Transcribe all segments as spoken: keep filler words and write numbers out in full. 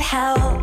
Help.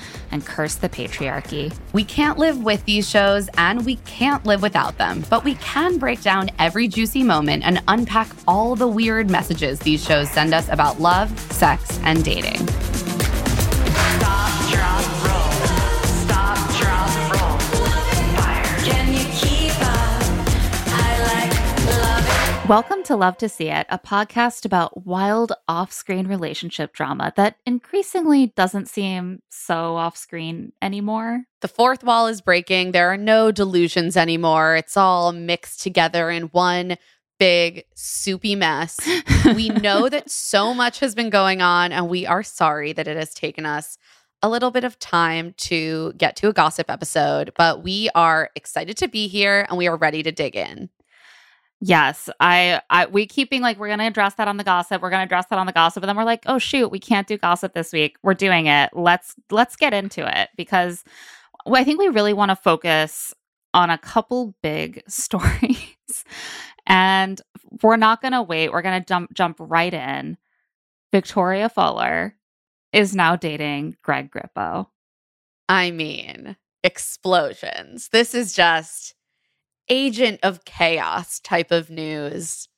and curse the patriarchy. We can't live with these shows, and we can't live without them, but we can break down every juicy moment and unpack all the weird messages these shows send us about love, sex, and dating. Stop, drop, roll. Stop, drop, roll. Fire. Can you keep up? I like love it. Welcome to Love to See It, a podcast about wild off-screen relationship drama that increasingly doesn't seem so off-screen anymore. The fourth wall is breaking. There are no delusions anymore. It's all mixed together in one big soupy mess. We know that so much has been going on, and we are sorry that it has taken us a little bit of time to get to a gossip episode, but we are excited to be here, and we are ready to dig in. Yes, I, I, we keep being like, we're going to address that on the gossip. We're going to address that on the gossip. And then we're like, oh, shoot, we can't do gossip this week. We're doing it. Let's, let's get into it, because I think we really want to focus on a couple big stories and we're not going to wait. We're going to jump, jump right in. Victoria Fuller is now dating Greg Grippo. I mean, explosions. This is just agent of chaos type of news.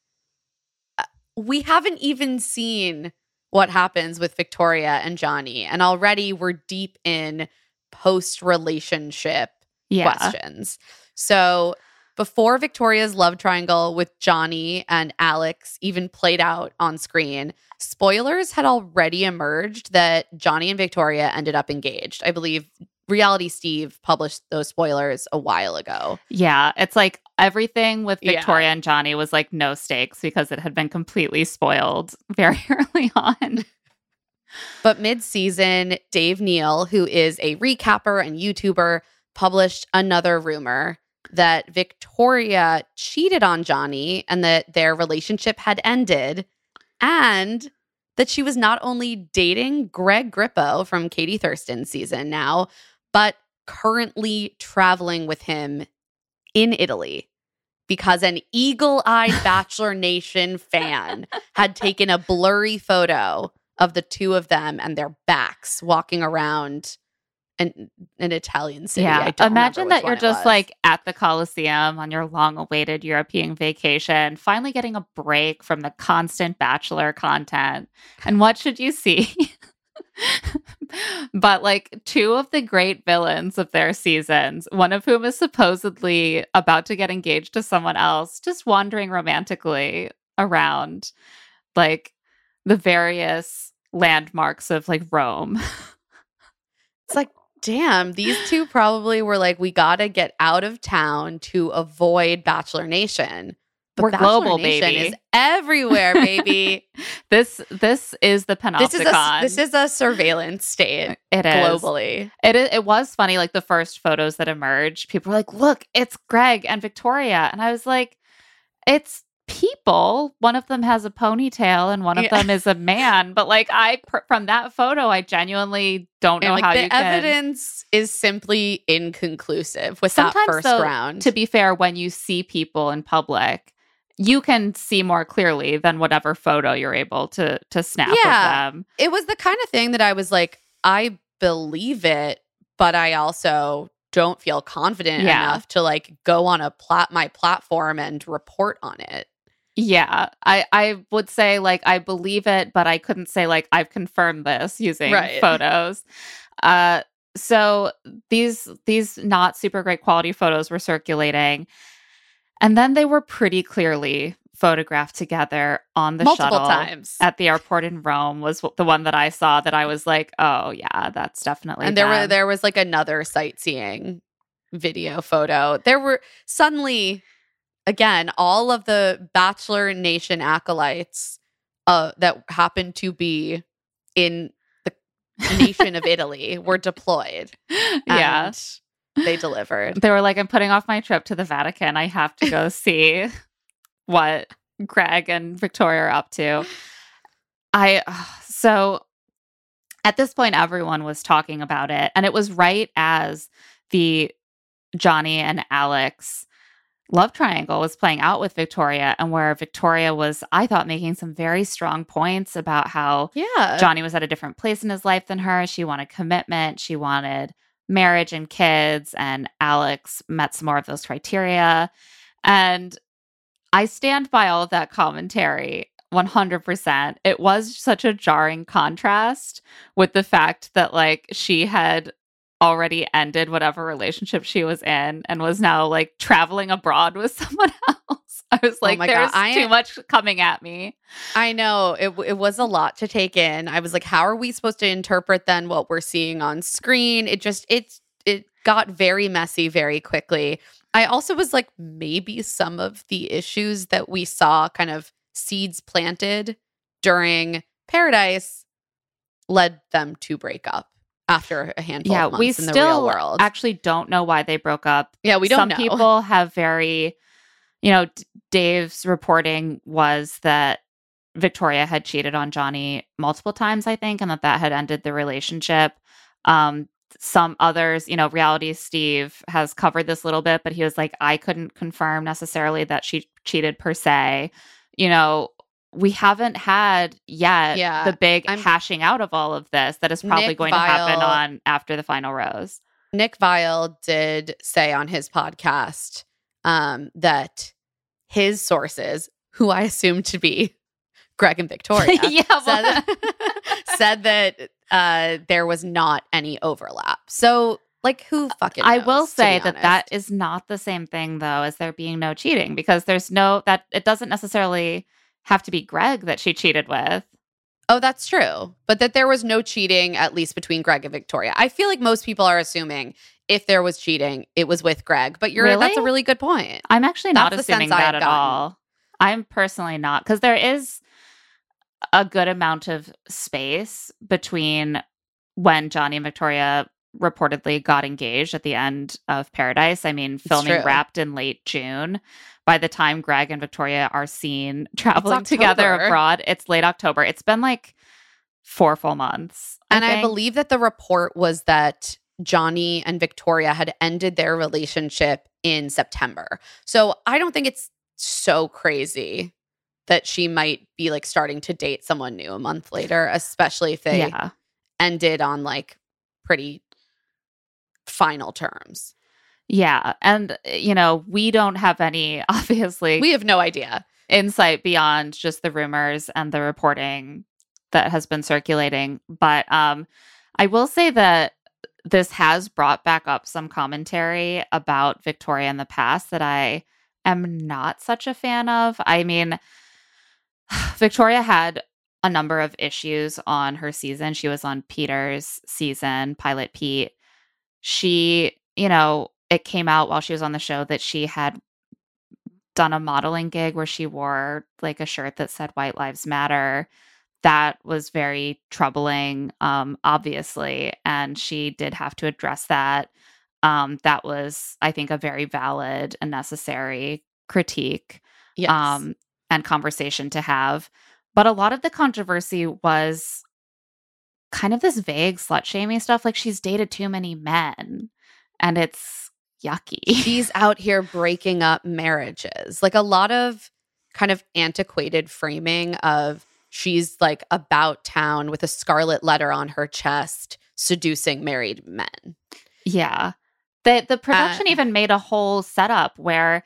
We haven't even seen what happens with Victoria and Johnny, and already we're deep in post-relationship yeah. questions. So before Victoria's love triangle with Johnny and Alex even played out on screen, spoilers had already emerged that Johnny and Victoria ended up engaged. I believe Reality Steve published those spoilers a while ago. Yeah, it's like everything with Victoria yeah. and Johnny was like no stakes because it had been completely spoiled very early on. But mid-season, Dave Neal, who is a recapper and YouTuber, published another rumor that Victoria cheated on Johnny and that their relationship had ended, and that she was not only dating Greg Grippo from Katie Thurston's season now, but currently traveling with him in Italy because an eagle-eyed Bachelor Nation fan had taken a blurry photo of the two of them and their backs walking around an, an Italian city. Yeah, I don't imagine that you're just was. like at the Colosseum on your long-awaited European vacation, finally getting a break from the constant Bachelor content. And what should you see? But like two of the great villains of their seasons, one of whom is supposedly about to get engaged to someone else, just wandering romantically around like the various landmarks of like Rome. It's like, damn, these two probably were like, we gotta get out of town to avoid Bachelor Nation. But we're Bachelor global, Nation baby. Is everywhere, baby. this this is the panopticon. This is a, this is a surveillance state. It is globally. It is, it was funny. Like the first photos that emerged, people were like, "Look, it's Greg and Victoria," and I was like, "It's people. One of them has a ponytail and one of yeah. them is a man. But like I, pr- from that photo, I genuinely don't know and, like, how the you can. The evidence is simply inconclusive with Sometimes, that first though, round. To be fair, when you see people in public, you can see more clearly than whatever photo you're able to to snap yeah. of them. It was the kind of thing that I was like, I believe it, but I also don't feel confident yeah. enough to like go on a plat my platform and report on it. Yeah. I, I would say like I believe it, but I couldn't say like I've confirmed this using right. photos. Uh so these these not super great quality photos were circulating. And then they were pretty clearly photographed together on the Multiple shuttle times. At the airport in Rome was the one that I saw that I was like, oh yeah, that's definitely And there them. were there was like another sightseeing video photo. There were suddenly again all of the Bachelor Nation acolytes uh, that happened to be in the nation of Italy were deployed. Yeah. And they delivered. They were like, I'm putting off my trip to the Vatican. I have to go see what Greg and Victoria are up to. I so at this point everyone was talking about it, and it was right as the Johnny and Alex love triangle was playing out with Victoria, and where Victoria was, I thought, making some very strong points about how yeah. Johnny was at a different place in his life than her. She wanted commitment, she wanted marriage and kids, and Alex met some more of those criteria. And I stand by all of that commentary one hundred percent. It was such a jarring contrast with the fact that, like, she had already ended whatever relationship she was in and was now, like, traveling abroad with someone else. I was like, oh there's I, too much coming at me. I know. It, it was a lot to take in. I was like, how are we supposed to interpret then what we're seeing on screen? It just, it's, it got very messy very quickly. I also was like, maybe some of the issues that we saw kind of seeds planted during Paradise led them to break up after a handful yeah, of months in the real world. We actually don't know why they broke up. Yeah, we don't Some know. Some people have very, you know, D- Dave's reporting was that Victoria had cheated on Johnny multiple times, I think, and that that had ended the relationship. Um, Some others, you know, Reality Steve has covered this a little bit, but he was like, I couldn't confirm necessarily that she cheated per se. You know, we haven't had yet yeah, the big I'm, hashing out of all of this that is probably Nick going Vial, to happen on after the final rose. Nick Vial did say on his podcast um, that his sources, who I assume to be Greg and Victoria, yeah, well, said that, said that uh, there was not any overlap. So, like, who fucking knows, I will say that that is not the same thing, though, as there being no cheating, because there's no, that it doesn't necessarily have to be Greg that she cheated with. Oh, that's true. But that there was no cheating, at least between Greg and Victoria. I feel like most people are assuming if there was cheating, it was with Greg. But you're really? that's a really good point. I'm actually not that's assuming that at gotten. all. I'm personally not, because there is a good amount of space between when Johnny and Victoria reportedly got engaged at the end of Paradise. I mean, filming wrapped in late June. By the time Greg and Victoria are seen traveling together abroad, it's late October. It's been like four full months. I and think. I believe that the report was that Johnny and Victoria had ended their relationship in September. So I don't think it's so crazy that she might be like starting to date someone new a month later, especially if they yeah. ended on like pretty final terms. Yeah. And, you know, we don't have any, obviously, we have no idea insight beyond just the rumors and the reporting that has been circulating. But um, I will say that this has brought back up some commentary about Victoria in the past that I am not such a fan of. I mean, Victoria had a number of issues on her season. She was on Peter's season, Pilot Pete. She, you know, it came out while she was on the show that she had done a modeling gig where she wore like a shirt that said White Lives Matter. That was very troubling, um, obviously. And she did have to address that. Um, that was, I think, a very valid and necessary critique. Yes. Um, and conversation to have. But a lot of the controversy was kind of this vague slut-shaming stuff. Like, she's dated too many men, and it's yucky. She's out here breaking up marriages. Like, a lot of kind of antiquated framing of she's, like, about town with a scarlet letter on her chest seducing married men. Yeah. The, the production uh, even made a whole setup where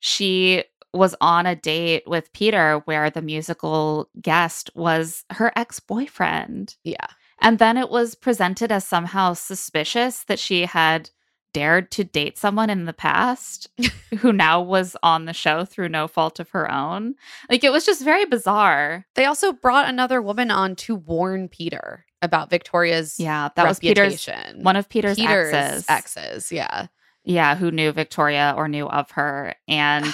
she was on a date with Peter where the musical guest was her ex-boyfriend. Yeah. And then it was presented as somehow suspicious that she had dared to date someone in the past who now was on the show through no fault of her own. Like, it was just very bizarre. They also brought another woman on to warn Peter about Victoria's yeah, that reputation. was Peter's, one of Peter's, Peter's exes. exes. Yeah. Yeah, who knew Victoria or knew of her. And...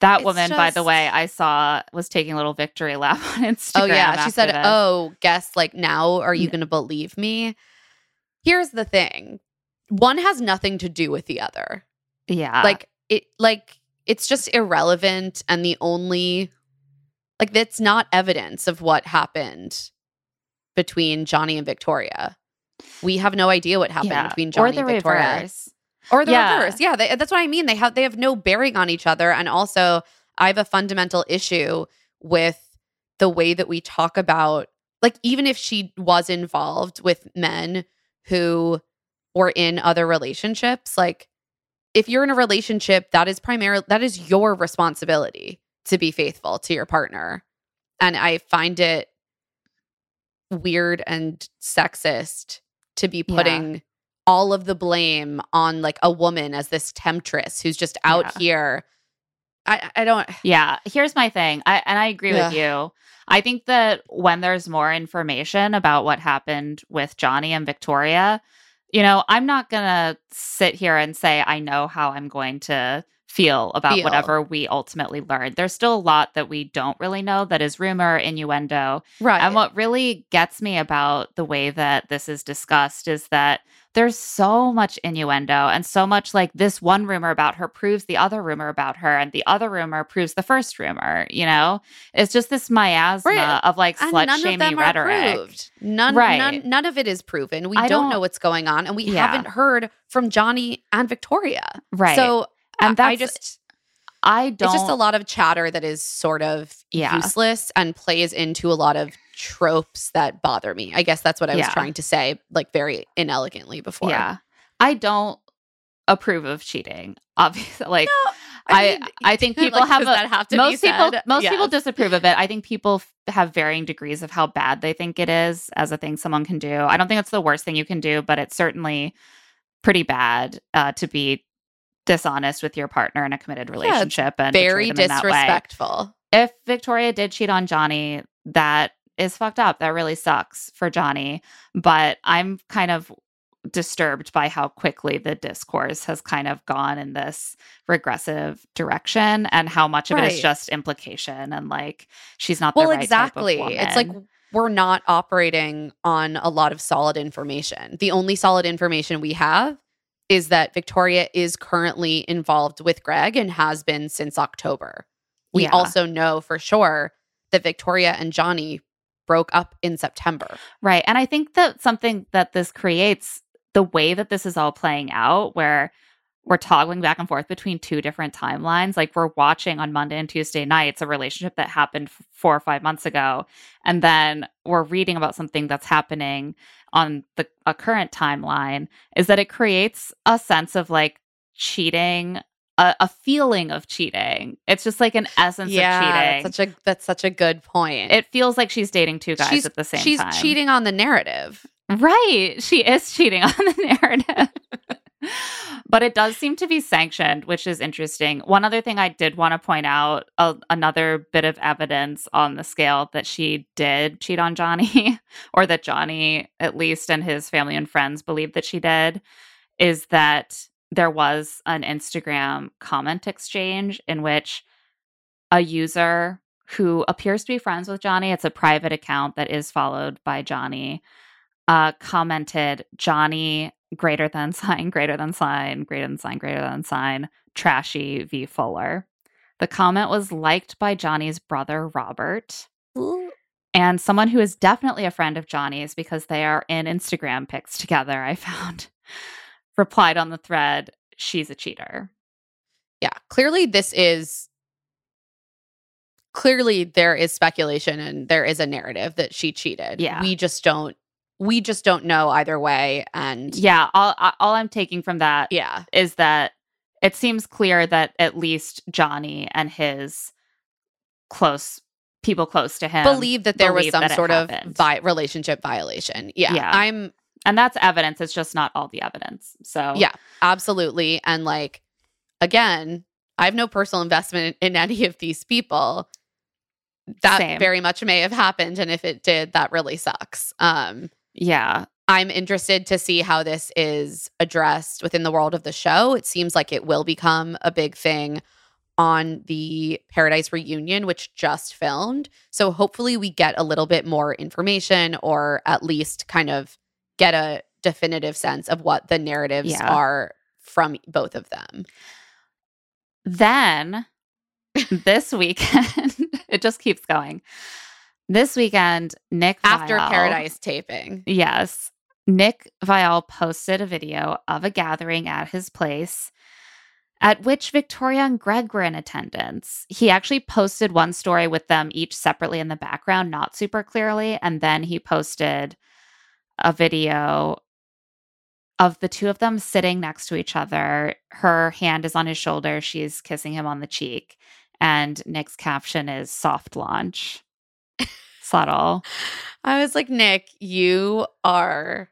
That it's woman, just, by the way, I saw was taking a little victory lap on Instagram. Oh, yeah. She said, this. oh, guess, like, now are you going to believe me? Here's the thing. One has nothing to do with the other. Yeah. Like, it, like it's just irrelevant. And the only, like, that's not evidence of what happened between Johnny and Victoria. We have no idea what happened yeah. between Johnny and Victoria. Reverse. Or the yeah. reverse. Yeah, they, that's what I mean. They have they have no bearing on each other. And also, I have a fundamental issue with the way that we talk about, like, even if she was involved with men who were in other relationships, like, if you're in a relationship, that is primarily, that is your responsibility to be faithful to your partner. And I find it weird and sexist to be putting... Yeah. all of the blame on, like, a woman as this temptress who's just out yeah. here. I, I don't... Yeah, here's my thing. I, and I agree yeah. with you. I think that when there's more information about what happened with Johnny and Victoria, you know, I'm not going to sit here and say I know how I'm going to feel about feel. whatever we ultimately learned. There's still a lot that we don't really know that is rumor, innuendo. Right. And what really gets me about the way that this is discussed is that there's so much innuendo and so much, like, this one rumor about her proves the other rumor about her and the other rumor proves the first rumor, you know? It's just this miasma right. of, like, slut-shaming rhetoric. None, right. none, none of it is proven. We don't, don't know what's going on, and we yeah. haven't heard from Johnny and Victoria. Right. So and that's, I just... I don't... It's just a lot of chatter that is sort of yeah. useless and plays into a lot of tropes that bother me. I guess that's what I yeah. was trying to say, like, very inelegantly before. Yeah. I don't approve of cheating, obviously. Like, no, I, mean, I I think people like, have, a, that have to most people most yeah. people disapprove of it. I think people f- have varying degrees of how bad they think it is as a thing someone can do. I don't think it's the worst thing you can do, but it's certainly pretty bad uh, to be dishonest with your partner in a committed relationship yeah, and very disrespectful. If Victoria did cheat on Johnny, that is fucked up. That really sucks for Johnny. But I'm kind of disturbed by how quickly the discourse has kind of gone in this regressive direction and how much of right. it is just implication and, like, she's not well, the right exactly. type of woman. It's like we're not operating on a lot of solid information. The only solid information we have is that Victoria is currently involved with Greg and has been since October. We yeah. also know for sure that Victoria and Johnny broke up in September. Right. And I think that something that this creates, the way that this is all playing out, where we're toggling back and forth between two different timelines, like, we're watching on Monday and Tuesday nights a relationship that happened four or five months ago, and then we're reading about something that's happening on the a current timeline, is that it creates a sense of, like, cheating, a, a feeling of cheating. It's just like an essence yeah, of cheating. That's such a that's such a good point. It feels like she's dating two guys she's, at the same she's time. She's cheating on the narrative. Right. She is cheating on the narrative. But it does seem to be sanctioned, which is interesting. One other thing I did want to point out, a, another bit of evidence on the scale that she did cheat on Johnny, or that Johnny, at least, and his family and friends believe that she did, is that there was an Instagram comment exchange in which a user who appears to be friends with Johnny, it's a private account that is followed by Johnny, uh, commented, Johnny, greater than sign, greater than sign, greater than sign, greater than sign, trashy V Fuller. The comment was liked by Johnny's brother, Robert, Ooh. and someone who is definitely a friend of Johnny's because they are in Instagram pics together, I found, replied on the thread, she's a cheater. Yeah, clearly this is, clearly there is speculation and there is a narrative that she cheated. Yeah. We just don't, we just don't know either way. And yeah, all, all I'm taking from that yeah. is that it seems clear that at least Johnny and his close people close to him believe that there believe was some sort of vi- relationship violation. Yeah, yeah, I'm, and that's evidence. It's just not all the evidence. So yeah, absolutely. And like again, I have no personal investment in any of these people. That Same. very much may have happened, and if it did, that really sucks. Um, yeah. I'm interested to see how this is addressed within the world of the show. It seems like it will become a big thing on the Paradise reunion, which just filmed. So hopefully we get a little bit more information, or at least kind of get a definitive sense of what the narratives yeah. are from both of them. Then this weekend, it just keeps going. This weekend, Nick Vial, after Paradise taping. Yes. Nick Vial posted a video of a gathering at his place at which Victoria and Greg were in attendance. He actually posted one story with them each separately in the background, not super clearly, and then he posted a video of the two of them sitting next to each other. Her hand is on his shoulder. She's kissing him on the cheek, and Nick's caption is soft launch. Subtle. I was like, Nick, you are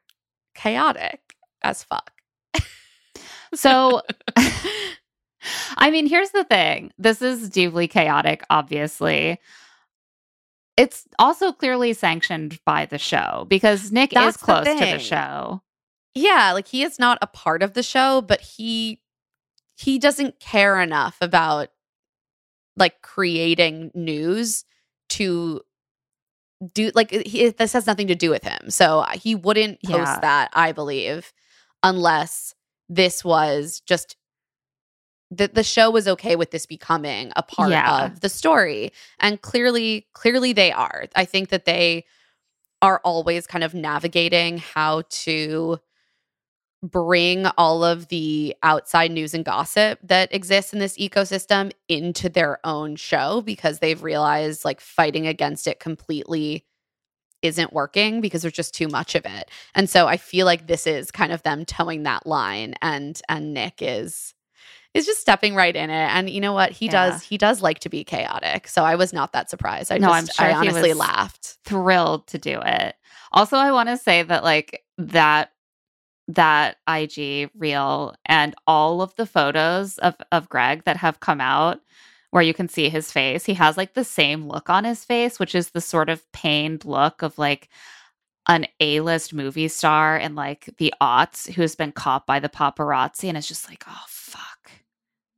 chaotic as fuck. So, I mean, here's the thing. This is deeply chaotic, obviously. It's also clearly sanctioned by the show because Nick That's is close the to the show. Yeah, like he is not a part of the show, but he he doesn't care enough about like creating news to do like he, this has nothing to do with him. So he wouldn't post yeah. that, I believe, unless this was just that the show was okay with this becoming a part yeah. of the story. And clearly, clearly they are. I think that they are always kind of navigating how to bring all of the outside news and gossip that exists in this ecosystem into their own show, because they've realized like fighting against it completely isn't working because there's just too much of it. And so I feel like this is kind of them towing that line, and and Nick is is just stepping right in it. And you know what? He yeah. does he does like to be chaotic. So I was not that surprised. I no, just I'm sure I honestly laughed. Thrilled to do it. Also, I want to say that like that that I G reel and all of the photos of, of Greg that have come out where you can see his face, he has like the same look on his face, which is the sort of pained look of like an A-list movie star in like the aughts who's been caught by the paparazzi and is just like, oh, fuck.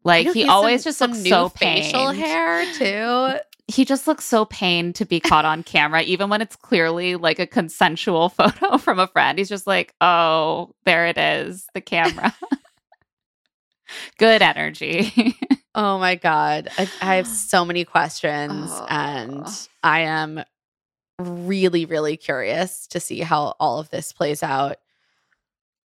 Like he always some, just some looks new so pained. Facial hair too. He just looks so pained to be caught on camera, even when it's clearly like a consensual photo from a friend. He's just like, oh, there it is, the camera. Good energy. Oh, my God. I, I have so many questions, oh. and I am really, really curious to see how all of this plays out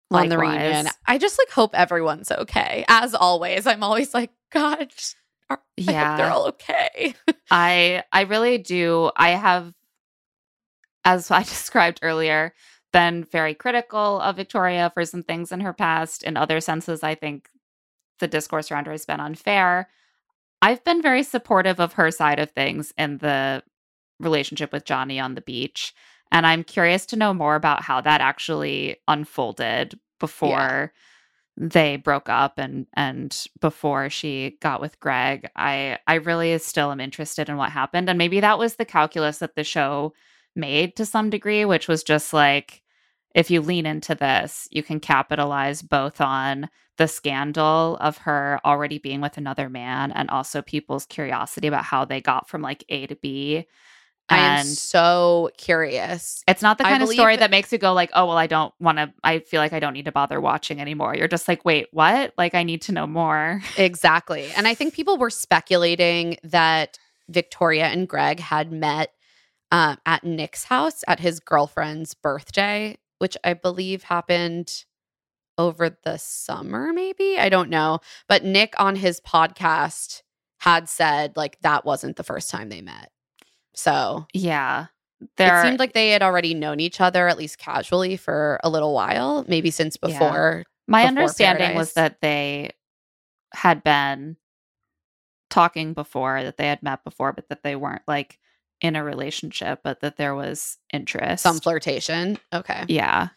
Likewise. on the reunion. I just like hope everyone's okay. As always, I'm always like, God, just- I yeah, hope they're all okay. I I really do. I have, as I described earlier, been very critical of Victoria for some things in her past. In other senses, I think the discourse around her has been unfair. I've been very supportive of her side of things in the relationship with Johnny on the beach, and I'm curious to know more about how that actually unfolded before. Yeah. They broke up and and before she got with Greg. I I really still am interested in what happened. And maybe that was the calculus that the show made to some degree, which was just like, if you lean into this, you can capitalize both on the scandal of her already being with another man and also people's curiosity about how they got from like A to B. And I am so curious. It's not the kind of story that makes you go like, oh, well, I don't want to, I feel like I don't need to bother watching anymore. You're just like, wait, what? Like, I need to know more. Exactly. And I think people were speculating that Victoria and Greg had met um, at Nick's house at his girlfriend's birthday, which I believe happened over the summer, maybe? I don't know. But Nick on his podcast had said like that wasn't the first time they met. So yeah, there, it seemed like they had already known each other at least casually for a little while, maybe since before. Yeah. My before understanding Paradise. Was that they had been talking before, that they had met before, but that they weren't like in a relationship, but that there was interest, some flirtation. Okay, yeah.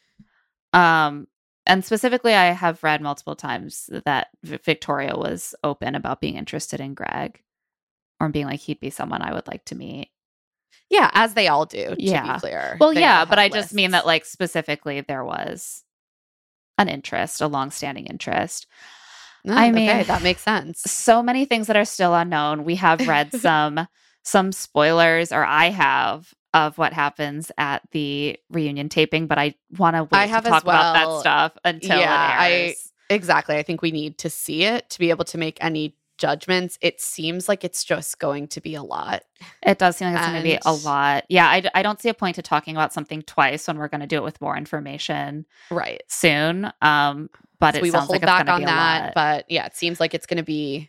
Um, and specifically, I have read multiple times that v- Victoria was open about being interested in Greg, or being like he'd be someone I would like to meet. Yeah, as they all do, to yeah. be clear. Well, they yeah, but I lists. just mean that, like, specifically there was an interest, a longstanding interest. Oh, I mean, okay, that makes sense. So many things that are still unknown. We have read some some spoilers, or I have, of what happens at the reunion taping, but I want to wait to talk well. about that stuff until yeah, it airs. I, exactly. I think we need to see it to be able to make any judgments. It seems like it's just going to be a lot. It does seem like it's and... going to be a lot. Yeah, I, I don't see a point to talking about something twice when we're going to do it with more information right soon. Um, but so it we sounds will hold like back it's going to be that, a lot. But yeah, it seems like it's going to be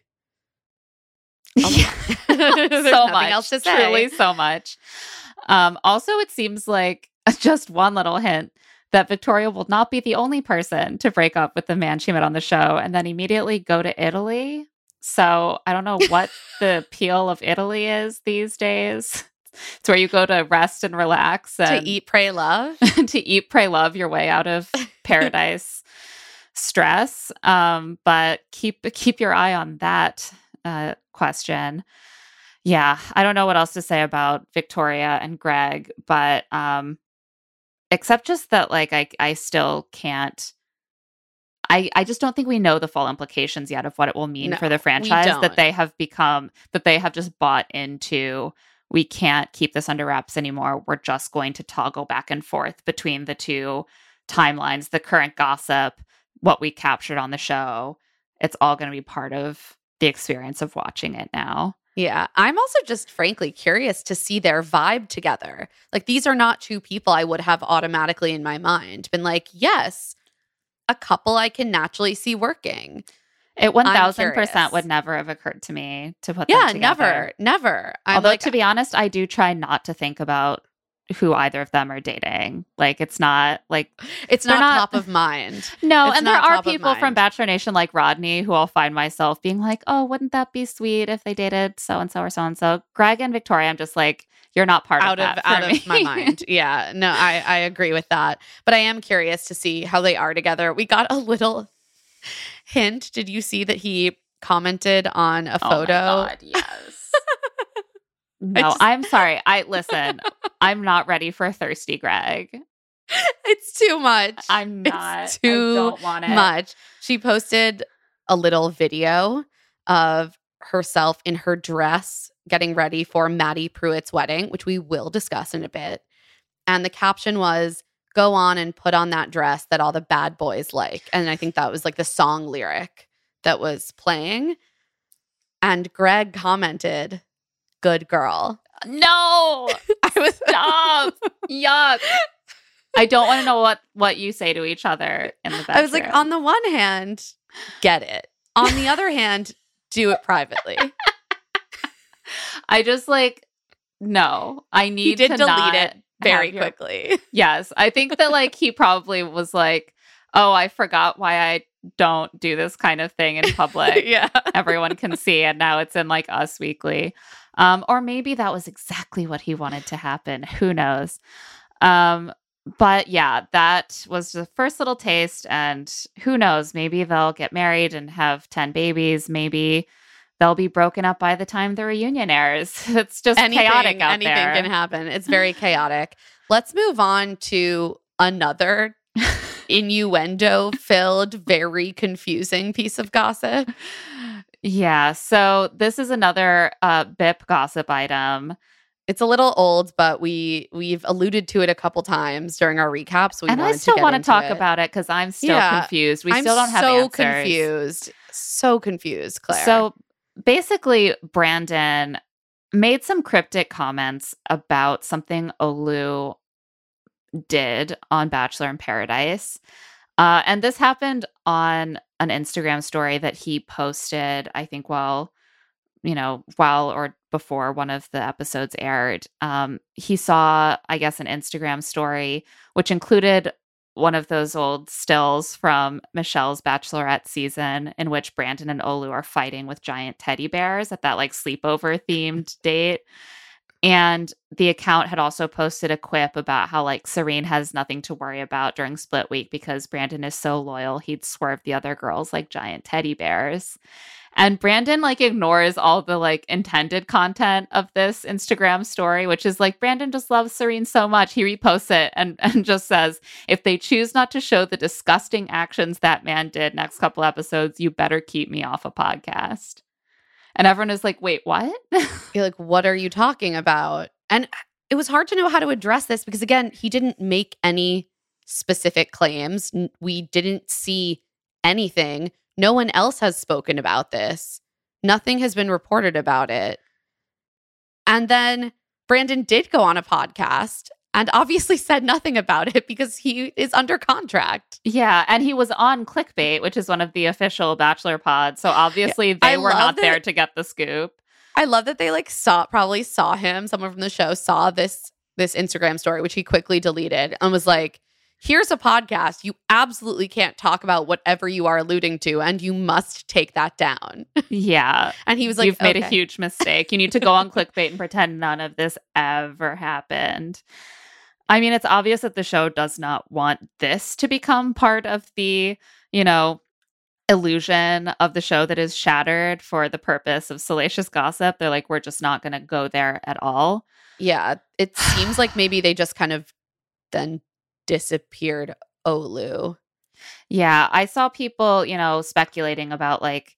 a lot. so much. Else to say. Truly, so much. Um, also, it seems like just one little hint that Victoria will not be the only person to break up with the man she met on the show and then immediately go to Italy. So I don't know what the appeal of Italy is these days. It's where you go to rest and relax. And to eat, pray, love. to eat, pray, love your way out of paradise stress. Um, but keep keep your eye on that uh, question. Yeah, I don't know what else to say about Victoria and Greg, but um, except just that, like, I I still can't. I, I just don't think we know the full implications yet of what it will mean no, for the franchise that they have become, that they have just bought into. We can't keep this under wraps anymore. We're just going to toggle back and forth between the two timelines, the current gossip, what we captured on the show. It's all going to be part of the experience of watching it now. Yeah. I'm also just frankly curious to see their vibe together. Like, these are not two people I would have automatically in my mind been like, yes, a couple I can naturally see working. It one thousand percent would never have occurred to me to put yeah, them together. Yeah, never, never. I'm Although, like, to be honest, I do try not to think about who either of them are dating. Like, it's not, like... It's not, not top of mind. No, it's and there are people from Bachelor Nation like Rodney who I'll find myself being like, oh, wouldn't that be sweet if they dated so-and-so or so-and-so. Greg and Victoria, I'm just like, you're not part out of that of, Out me. Of my mind. Yeah, no, I, I agree with that. But I am curious to see how they are together. We got a little hint. Did you see that he commented on a photo? Oh my God, yes. No, just... I'm sorry. I listen, I'm not ready for a thirsty Greg. It's too much. I'm not. It's too I don't want it. much. She posted a little video of herself in her dress getting ready for Maddie Pruitt's wedding, which we will discuss in a bit. And the caption was, "Go on and put on that dress that all the bad boys like." And I think that was like the song lyric that was playing. And Greg commented, "Good girl." No. I was Stop. Yuck. I don't want to know what, what you say to each other in the bedroom. I was like, on the one hand, get it. On the other hand, do it privately. I just like, no. I need he did to delete not it very your... quickly. Yes. I think that like he probably was like, oh, I forgot why I don't do this kind of thing in public. Yeah. Everyone can see. And now it's in like Us Weekly. Um, or maybe that was exactly what he wanted to happen. Who knows? Um, but yeah, that was the first little taste. And who knows? Maybe they'll get married and have ten babies. Maybe they'll be broken up by the time the reunion airs. It's just anything, chaotic out anything there. Anything can happen. It's very chaotic. Let's move on to another innuendo-filled, very confusing piece of gossip. Yeah, so this is another uh, B I P gossip item It's a little old, but we we've alluded to it a couple times during our recaps. We and I still want to talk it. about it because I'm still yeah, confused. We I'm still don't have so answers. So confused, so confused, Claire. So basically, Brandon made some cryptic comments about something Olu did on Bachelor in Paradise, uh, and this happened on an Instagram story that he posted. I think while you know while or. before one of the episodes aired, um, he saw, I guess, an Instagram story, which included one of those old stills from Michelle's Bachelorette season in which Brandon and Olu are fighting with giant teddy bears at that like sleepover themed date. And the account had also posted a quip about how like Serene has nothing to worry about during split week because Brandon is so loyal, he'd swerve the other girls like giant teddy bears. And Brandon, like, ignores all the, like, intended content of this Instagram story, which is, like, Brandon just loves Serene so much. He reposts it and, and just says, if they choose not to show the disgusting actions that man did next couple episodes, you better keep me off a podcast. And everyone is like, wait, what? You're like, what are you talking about? And it was hard to know how to address this because, again, he didn't make any specific claims. We didn't see anything. No one else has spoken about this. Nothing has been reported about it. And then Brandon did go on a podcast and obviously said nothing about it because he is under contract. Yeah, and he was on Clickbait, which is one of the official Bachelor pods. So obviously they I were not that, there to get the scoop. I love that they like saw probably saw him. Someone from the show saw this this Instagram story, which he quickly deleted and was like, here's a podcast. You absolutely can't talk about whatever you are alluding to, and you must take that down. Yeah. And he was like, you've okay. made a huge mistake. You need to go on Clickbait and pretend none of this ever happened. I mean, it's obvious that the show does not want this to become part of the, you know, illusion of the show that is shattered for the purpose of salacious gossip. They're like, we're just not going to go there at all. Yeah. It seems like maybe they just kind of then disappeared Olu. Yeah, I saw people, you know, speculating about like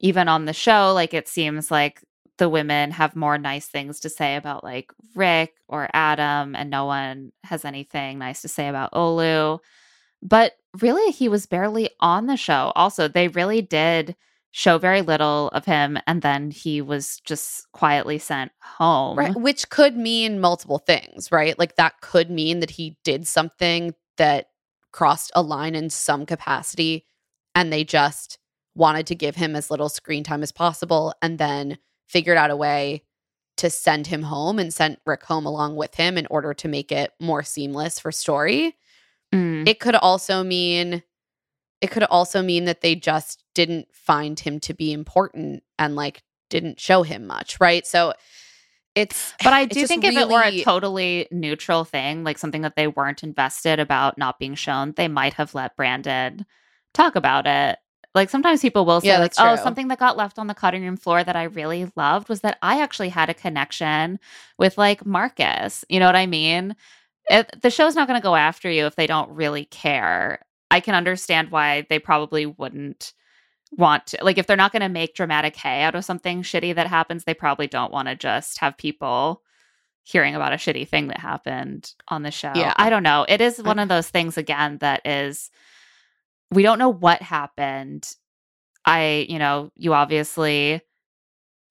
even on the show, like it seems like the women have more nice things to say about like Rick or Adam, and no one has anything nice to say about Olu. But really, he was barely on the show. Also, they really did show very little of him, and then he was just quietly sent home. Right, which could mean multiple things, right? Like that could mean that he did something that crossed a line in some capacity and they just wanted to give him as little screen time as possible and then figured out a way to send him home and sent Rick home along with him in order to make it more seamless for story. Mm. It could also mean... It could also mean that they just didn't find him to be important and like didn't show him much, right? So it's But I do think really... if it were a totally neutral thing, like something that they weren't invested about not being shown, they might have let Brandon talk about it. Like sometimes people will say, yeah, like, oh, true. something that got left on the cutting room floor that I really loved was that I actually had a connection with like Marcus. You know what I mean? It, the show's not going to go after you if they don't really care. I can understand why they probably wouldn't want to. Like, if they're not going to make dramatic hay out of something shitty that happens, they probably don't want to just have people hearing about a shitty thing that happened on the show. Yeah. I don't know. It is one of those things, again, that is, we don't know what happened. I, you know, you obviously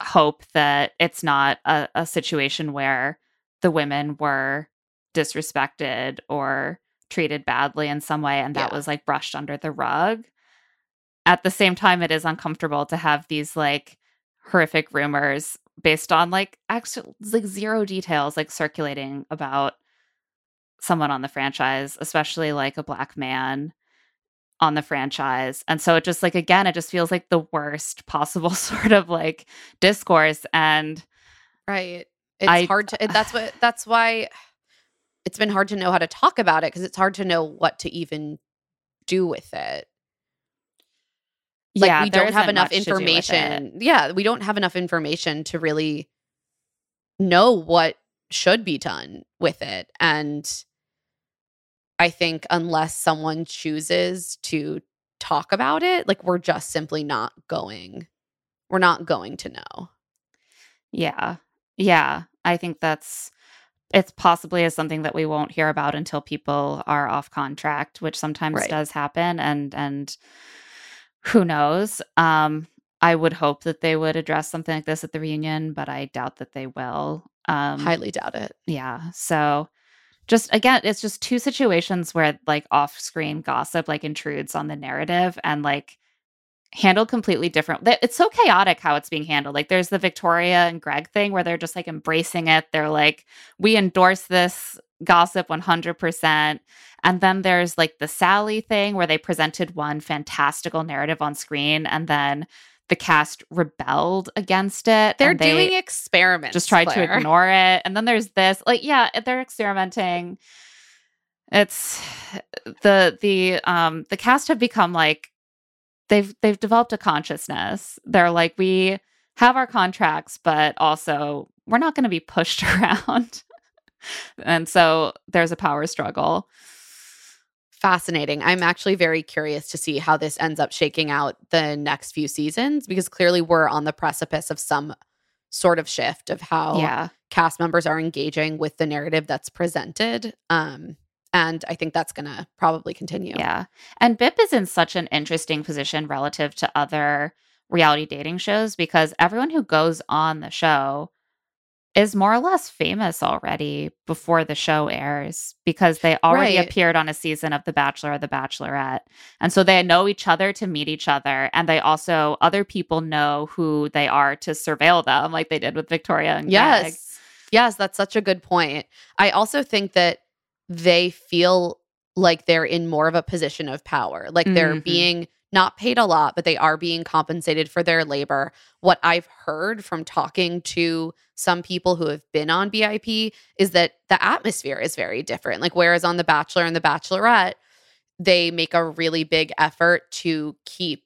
hope that it's not a, a situation where the women were disrespected or treated badly in some way, and that yeah. was like brushed under the rug. At the same time, it is uncomfortable to have these like horrific rumors based on like actual like zero details like circulating about someone on the franchise, especially like a Black man on the franchise. And so it just like, again, it just feels like the worst possible sort of like discourse. And right, it's I, hard to. That's what. That's why. It's been hard to know how to talk about it because it's hard to know what to even do with it. Like, yeah, we don't have enough information. Yeah, we don't have enough information to really know what should be done with it. And I think unless someone chooses to talk about it, like we're just simply not going. We're not going to know. Yeah. Yeah. I think that's, it's possibly is something that we won't hear about until people are off contract, which sometimes right. does happen. And, and who knows? Um, I would hope that they would address something like this at the reunion, but I doubt that they will. Um, Highly doubt it. Yeah. So just, again, it's just two situations where like off-screen gossip like intrudes on the narrative and like handled completely different. It's so chaotic how it's being handled. Like there's the Victoria and Greg thing where they're just like embracing it. They're like, we endorse this gossip one hundred percent. And then there's like the Sally thing where they presented one fantastical narrative on screen and then the cast rebelled against it. They're they doing experiments. Just tried Claire. to ignore it. And then there's this, like, yeah, they're experimenting. It's the, the, um, the cast have become like, they've, they've developed a consciousness. They're like, we have our contracts, but also we're not going to be pushed around. And so there's a power struggle. Fascinating. I'm actually very curious to see how this ends up shaking out the next few seasons, because clearly we're on the precipice of some sort of shift of how yeah. cast members are engaging with the narrative that's presented. Um, and I think that's going to probably continue. Yeah. And B I P is in such an interesting position relative to other reality dating shows, because everyone who goes on the show is more or less famous already before the show airs, because they already right. appeared on a season of The Bachelor or The Bachelorette. And so they know each other to meet each other. And they also, other people know who they are to surveil them, like they did with Victoria and yes. Greg. Yes, that's such a good point. I also think that they feel like they're in more of a position of power. Like they're mm-hmm. being not paid a lot, but they are being compensated for their labor. What I've heard from talking to some people who have been on B I P is that the atmosphere is very different. Like, whereas on The Bachelor and The Bachelorette, they make a really big effort to keep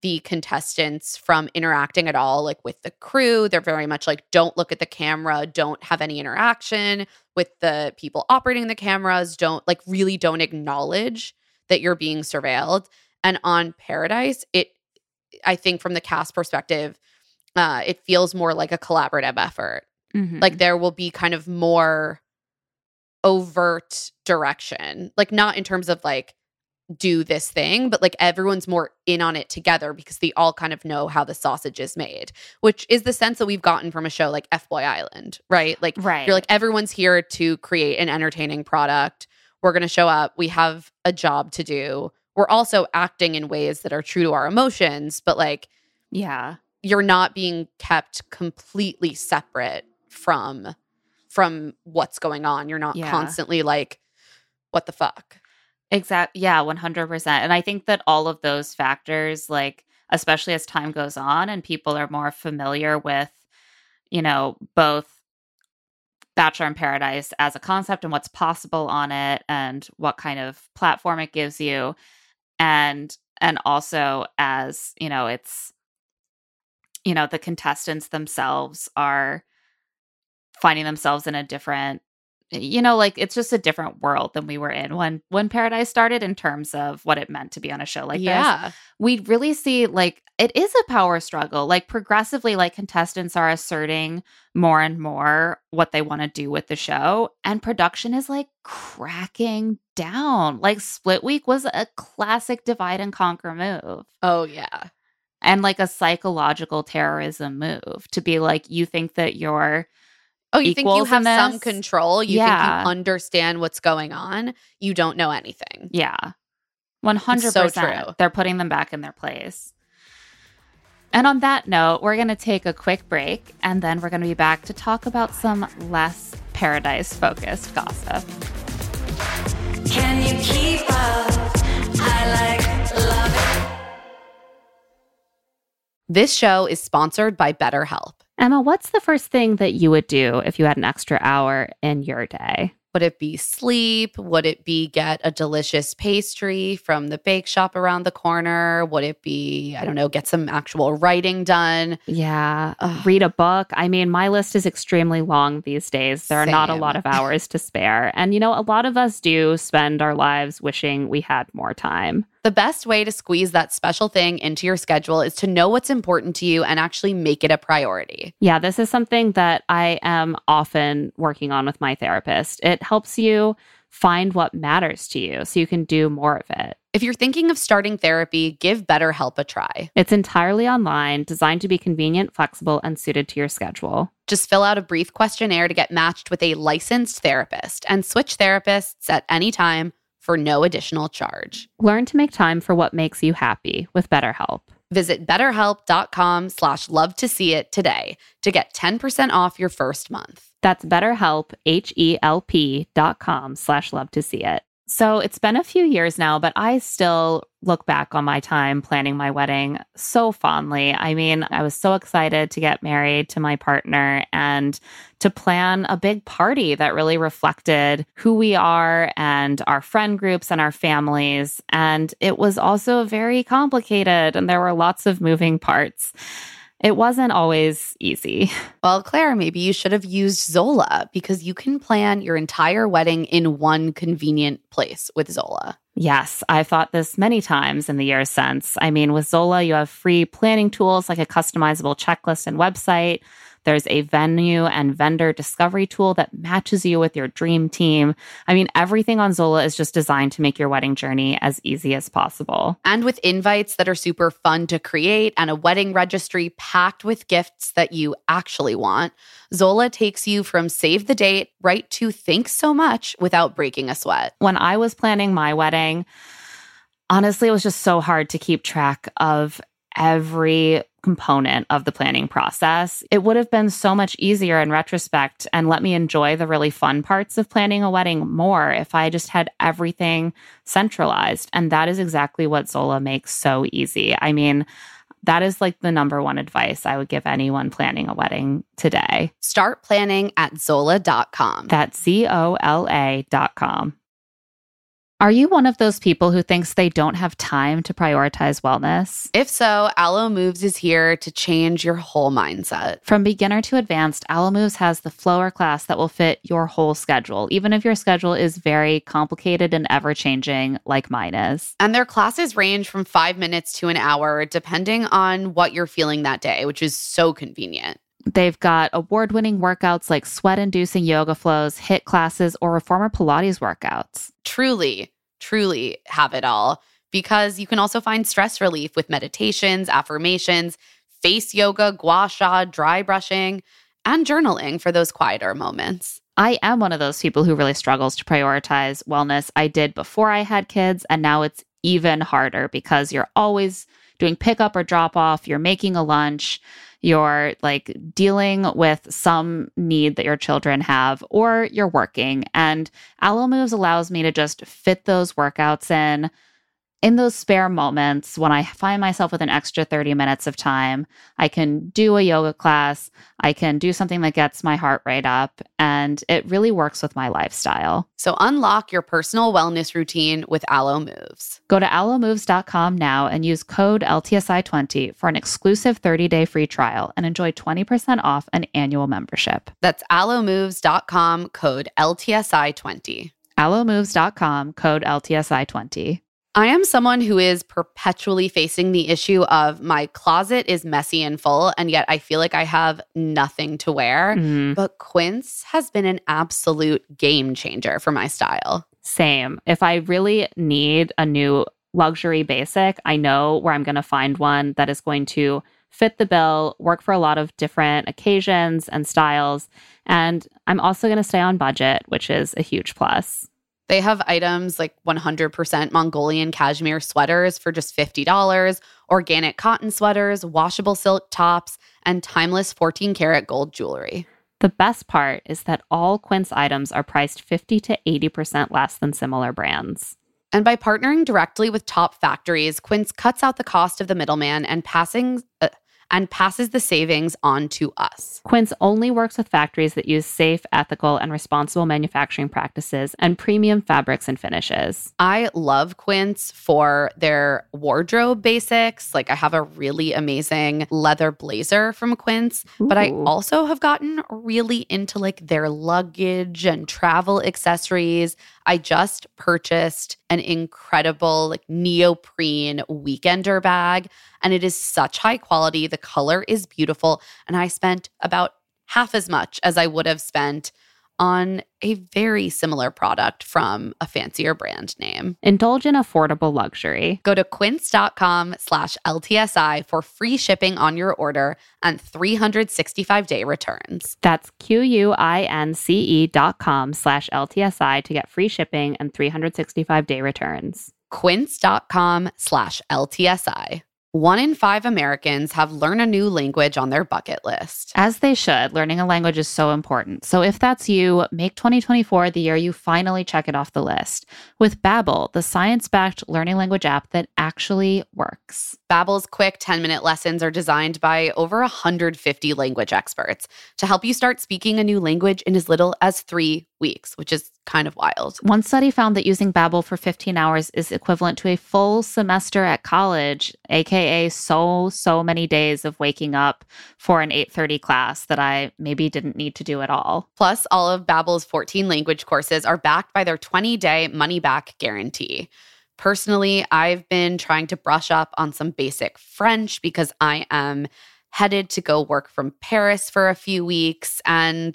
the contestants from interacting at all, like with the crew. They're very much like, don't look at the camera, don't have any interaction with the people operating the cameras, don't like really don't acknowledge that you're being surveilled. And on Paradise, it, I think from the cast perspective, uh, it feels more like a collaborative effort. Mm-hmm. Like there will be kind of more overt direction, like not in terms of like, do this thing, but like everyone's more in on it together because they all kind of know how the sausage is made, which is the sense that we've gotten from a show like F-Boy Island, right? Like right. you're like, everyone's here to create an entertaining product. We're going to show up. We have a job to do. We're also acting in ways that are true to our emotions, but like, yeah, you're not being kept completely separate from from what's going on. You're not yeah. constantly like, what the fuck? Exactly. Yeah, one hundred percent. And I think that all of those factors, like, especially as time goes on and people are more familiar with, you know, both Bachelor in Paradise as a concept and what's possible on it and what kind of platform it gives you. And, and also as, you know, it's, you know, the contestants themselves are finding themselves in a different, you know, like it's just a different world than we were in when, when Paradise started in terms of what it meant to be on a show like yeah. this. We really see like, it is a power struggle. Like progressively, like contestants are asserting more and more what they want to do with the show. And production is like cracking down. Like Split Week was a classic divide and conquer move. Oh yeah. And like a psychological terrorism move to be like, you think that you're, Oh, you think you have some control? You yeah. think you understand what's going on? You don't know anything. Yeah. one hundred percent. So true. They're putting them back in their place. And on that note, we're going to take a quick break, and then we're going to be back to talk about some less Paradise-focused gossip. Can you keep up? I like love it. This show is sponsored by BetterHelp. Emma, what's the first thing that you would do if you had an extra hour in your day? Would it be sleep? Would it be get a delicious pastry from the bake shop around the corner? Would it be, I don't know, get some actual writing done? Yeah. Ugh. Read a book. I mean, my list is extremely long these days. There are Same. not a lot of hours to spare. And, you know, a lot of us do spend our lives wishing we had more time. The best way to squeeze that special thing into your schedule is to know what's important to you and actually make it a priority. Yeah, this is something that I am often working on with my therapist. It helps you find what matters to you so you can do more of it. If you're thinking of starting therapy, give BetterHelp a try. It's entirely online, designed to be convenient, flexible, and suited to your schedule. Just fill out a brief questionnaire to get matched with a licensed therapist and switch therapists at any time for no additional charge. Learn to make time for what makes you happy with BetterHelp. Visit betterhelp.com slash love to see it today to get ten percent off your first month. That's BetterHelp, H-E-L-P dot com slash love to see it. So it's been a few years now, but I still look back on my time planning my wedding so fondly. I mean, I was so excited to get married to my partner and to plan a big party that really reflected who we are and our friend groups and our families. And it was also very complicated, and there were lots of moving parts. It wasn't always easy. Well, Claire, maybe you should have used Zola, because you can plan your entire wedding in one convenient place with Zola. Yes, I've thought this many times in the years since. I mean, with Zola, you have free planning tools like a customizable checklist and website. There's a venue and vendor discovery tool that matches you with your dream team. I mean, everything on Zola is just designed to make your wedding journey as easy as possible. And with invites that are super fun to create and a wedding registry packed with gifts that you actually want, Zola takes you from save the date right to thanks so much without breaking a sweat. When I was planning my wedding, honestly, it was just so hard to keep track of every component of the planning process. It would have been so much easier in retrospect and let me enjoy the really fun parts of planning a wedding more if I just had everything centralized. And that is exactly what Zola makes so easy. I mean, that is like the number one advice I would give anyone planning a wedding today. Start planning at Zola dot com. That's Z O L A dot com. Are you one of those people who thinks they don't have time to prioritize wellness? If so, Alo Moves is here to change your whole mindset. From beginner to advanced, Alo Moves has the flower class that will fit your whole schedule, even if your schedule is very complicated and ever-changing like mine is. And their classes range from five minutes to an hour, depending on what you're feeling that day, which is so convenient. They've got award-winning workouts like sweat-inducing yoga flows, HIIT classes, or reformer Pilates workouts. Truly, truly have it all, because you can also find stress relief with meditations, affirmations, face yoga, gua sha, dry brushing, and journaling for those quieter moments. I am one of those people who really struggles to prioritize wellness. I did before I had kids, and now it's even harder because you're always doing pickup or drop off, you're making a lunch, you're like dealing with some need that your children have, or you're working. And Alo Moves allows me to just fit those workouts in, in those spare moments when I find myself with an extra thirty minutes of time. I can do a yoga class, I can do something that gets my heart rate up, and it really works with my lifestyle. So unlock your personal wellness routine with Alo Moves. Go to alo moves dot com now and use code L T S I twenty for an exclusive thirty day free trial and enjoy twenty percent off an annual membership. That's alo moves dot com, code L T S I twenty. alo moves dot com, code L T S I twenty. I am someone who is perpetually facing the issue of my closet is messy and full, and yet I feel like I have nothing to wear. Mm. But Quince has been an absolute game changer for my style. Same. If I really need a new luxury basic, I know where I'm going to find one that is going to fit the bill, work for a lot of different occasions and styles. And I'm also going to stay on budget, which is a huge plus. They have items like one hundred percent Mongolian cashmere sweaters for just fifty dollars, organic cotton sweaters, washable silk tops, and timeless fourteen karat gold jewelry. The best part is that all Quince items are priced fifty to eighty percent less than similar brands. And by partnering directly with top factories, Quince cuts out the cost of the middleman and passing... Uh, and passes the savings on to us. Quince only works with factories that use safe, ethical, and responsible manufacturing practices and premium fabrics and finishes. I love Quince for their wardrobe basics. Like, I have a really amazing leather blazer from Quince, Ooh. But I also have gotten really into like their luggage and travel accessories. I just purchased an incredible like neoprene weekender bag, and it is such high quality. The color is beautiful, and I spent about half as much as I would have spent on a very similar product from a fancier brand name. Indulge in affordable luxury. Go to quince.com slash LTSI for free shipping on your order and three sixty-five day returns. That's Q-U-I-N-C-E dot com slash LTSI to get free shipping and three sixty-five day returns. Quince.com slash LTSI. One in five Americans have learned a new language on their bucket list. As they should. Learning a language is so important. So if that's you, make twenty twenty-four the year you finally check it off the list with Babbel, the science-backed learning language app that actually works. Babbel's quick ten-minute lessons are designed by over one hundred fifty language experts to help you start speaking a new language in as little as three weeks, which is kind of wild. One study found that using Babbel for fifteen hours is equivalent to a full semester at college, aka so, so many days of waking up for an eight thirty class that I maybe didn't need to do at all. Plus, all of Babbel's fourteen language courses are backed by their twenty-day money-back guarantee. Personally, I've been trying to brush up on some basic French because I am headed to go work from Paris for a few weeks, and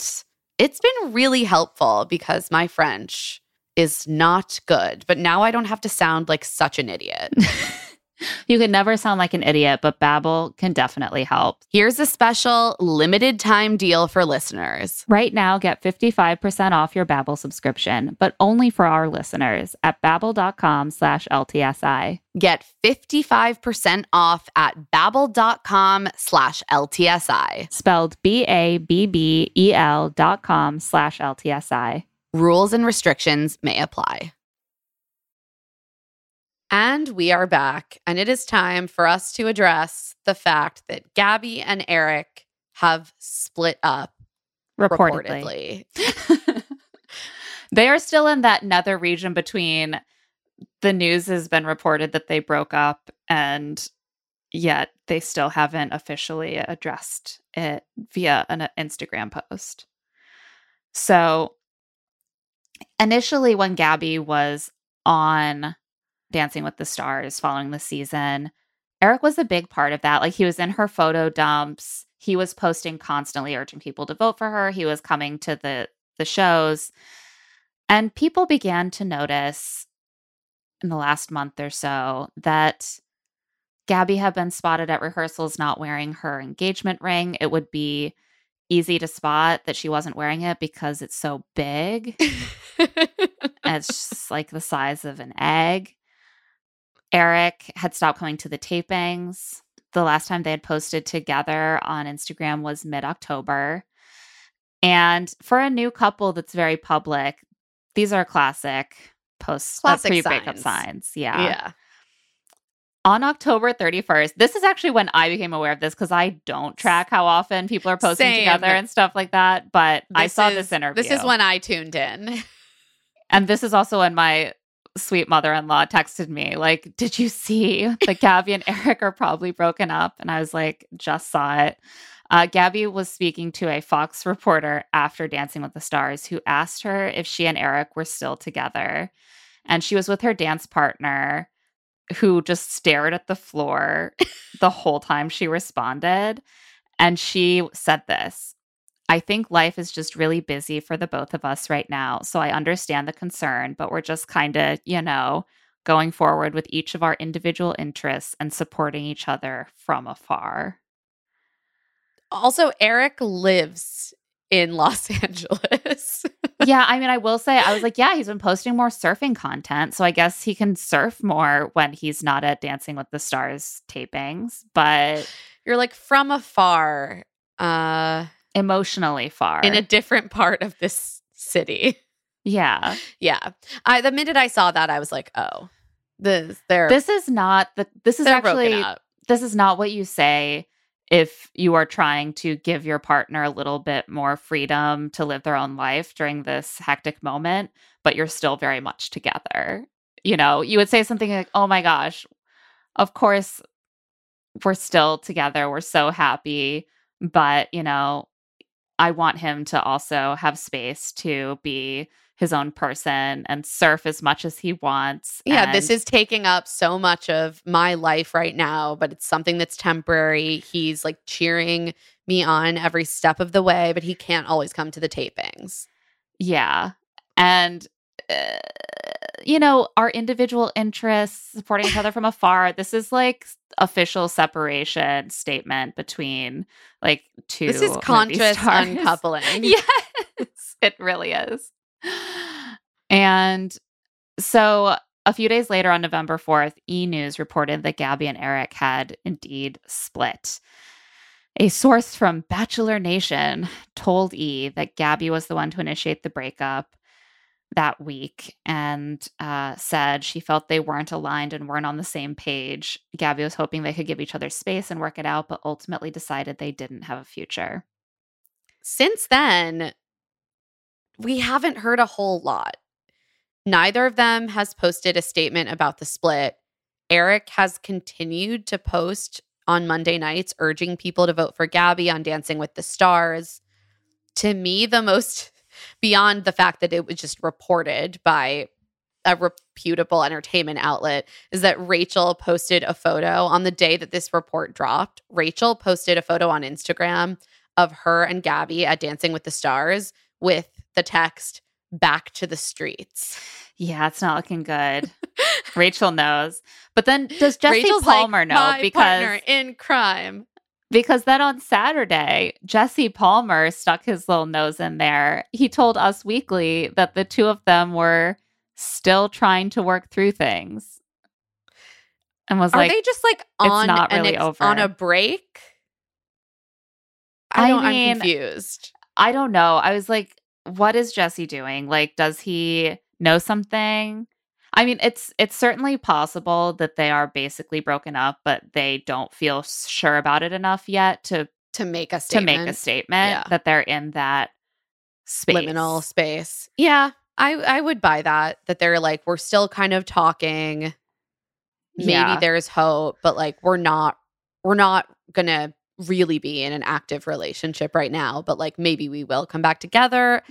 it's been really helpful because my French is not good, but now I don't have to sound like such an idiot. You could never sound like an idiot, but Babbel can definitely help. Here's a special limited time deal for listeners. Right now, get fifty-five percent off your Babbel subscription, but only for our listeners at babbel.com slash LTSI. Get fifty-five percent off at babbel.com slash LTSI. Spelled B-A-B-B-E-L dot com slash LTSI. Rules and restrictions may apply. And we are back, and it is time for us to address the fact that Gabby and Eric have split up. Reportedly. reportedly. They are still in that nether region between the news has been reported that they broke up, and yet they still haven't officially addressed it via an Instagram post. So initially when Gabby was on Dancing with the Stars following the season, Eric was a big part of that. Like, he was in her photo dumps. He was posting constantly, urging people to vote for her. He was coming to the, the shows. And people began to notice in the last month or so that Gabby had been spotted at rehearsals not wearing her engagement ring. It would be easy to spot that she wasn't wearing it because it's so big. It's just like the size of an egg. Eric had stopped coming to the tapings. The last time they had posted together on Instagram was mid-October. And for a new couple that's very public, these are classic post classic uh, pre-breakup signs. signs. Yeah. Yeah. On October thirty-first, this is actually when I became aware of this because I don't track how often people are posting Same. together and stuff like that. But this I saw is, this interview. This is when I tuned in. And this is also when my sweet mother-in-law texted me, like, did you see that Gabby and Eric are probably broken up? And I was like, just saw it. Uh, Gabby was speaking to a Fox reporter after Dancing with the Stars who asked her if she and Eric were still together. And she was with her dance partner who just stared at the floor the whole time she responded. And she said this: I think life is just really busy for the both of us right now, so I understand the concern, but we're just kind of, you know, going forward with each of our individual interests and supporting each other from afar. Also, Eric lives in Los Angeles. Yeah, I mean, I will say, I was like, yeah, he's been posting more surfing content, so I guess he can surf more when he's not at Dancing with the Stars tapings, but... You're like, from afar, uh... emotionally far. In a different part of this city. Yeah. Yeah. I, the minute I saw that, I was like, oh, this, they're, this is not the, this is actually, this is not what you say if you are trying to give your partner a little bit more freedom to live their own life during this hectic moment, but you're still very much together. You know, you would say something like, oh my gosh, of course we're still together. We're so happy. But, you know, I want him to also have space to be his own person and surf as much as he wants. Yeah, and this is taking up so much of my life right now, but it's something that's temporary. He's like cheering me on every step of the way, but he can't always come to the tapings. Yeah. And, uh, you know, our individual interests, supporting each other from afar. This is like official separation statement between like two movie stars. This is conscious uncoupling. Yes, it really is. And so a few days later on November fourth, E! News reported that Gabby and Eric had indeed split. A source from Bachelor Nation told E! that Gabby was the one to initiate the breakup that week and uh, said she felt they weren't aligned and weren't on the same page. Gabby was hoping they could give each other space and work it out, but ultimately decided they didn't have a future. Since then, we haven't heard a whole lot. Neither of them has posted a statement about the split. Eric has continued to post on Monday nights, urging people to vote for Gabby on Dancing with the Stars. To me, the most... beyond the fact that it was just reported by a reputable entertainment outlet, is that Rachel posted a photo on the day that this report dropped. Rachel posted a photo on Instagram of her and Gabby at Dancing with the Stars with the text, "Back to the streets." Yeah, it's not looking good. Rachel knows. But then does Jesse Rachel's Palmer like, know? My because partner in crime. Because then on Saturday, Jesse Palmer stuck his little nose in there. He told Us Weekly that the two of them were still trying to work through things. And was Are like, Are they just like on, it's not really ex- over. on a break? I don't, I mean, I'm confused. I don't know. I was like, what is Jesse doing? Like, does he know something? I mean, it's it's certainly possible that they are basically broken up, but they don't feel sure about it enough yet to to make a statement. To make a statement yeah. That they're in that space. Liminal space. Yeah, I, I would buy that. That they're like, we're still kind of talking. Maybe yeah. there's hope, but like we're not we're not gonna really be in an active relationship right now. But like maybe we will come back together.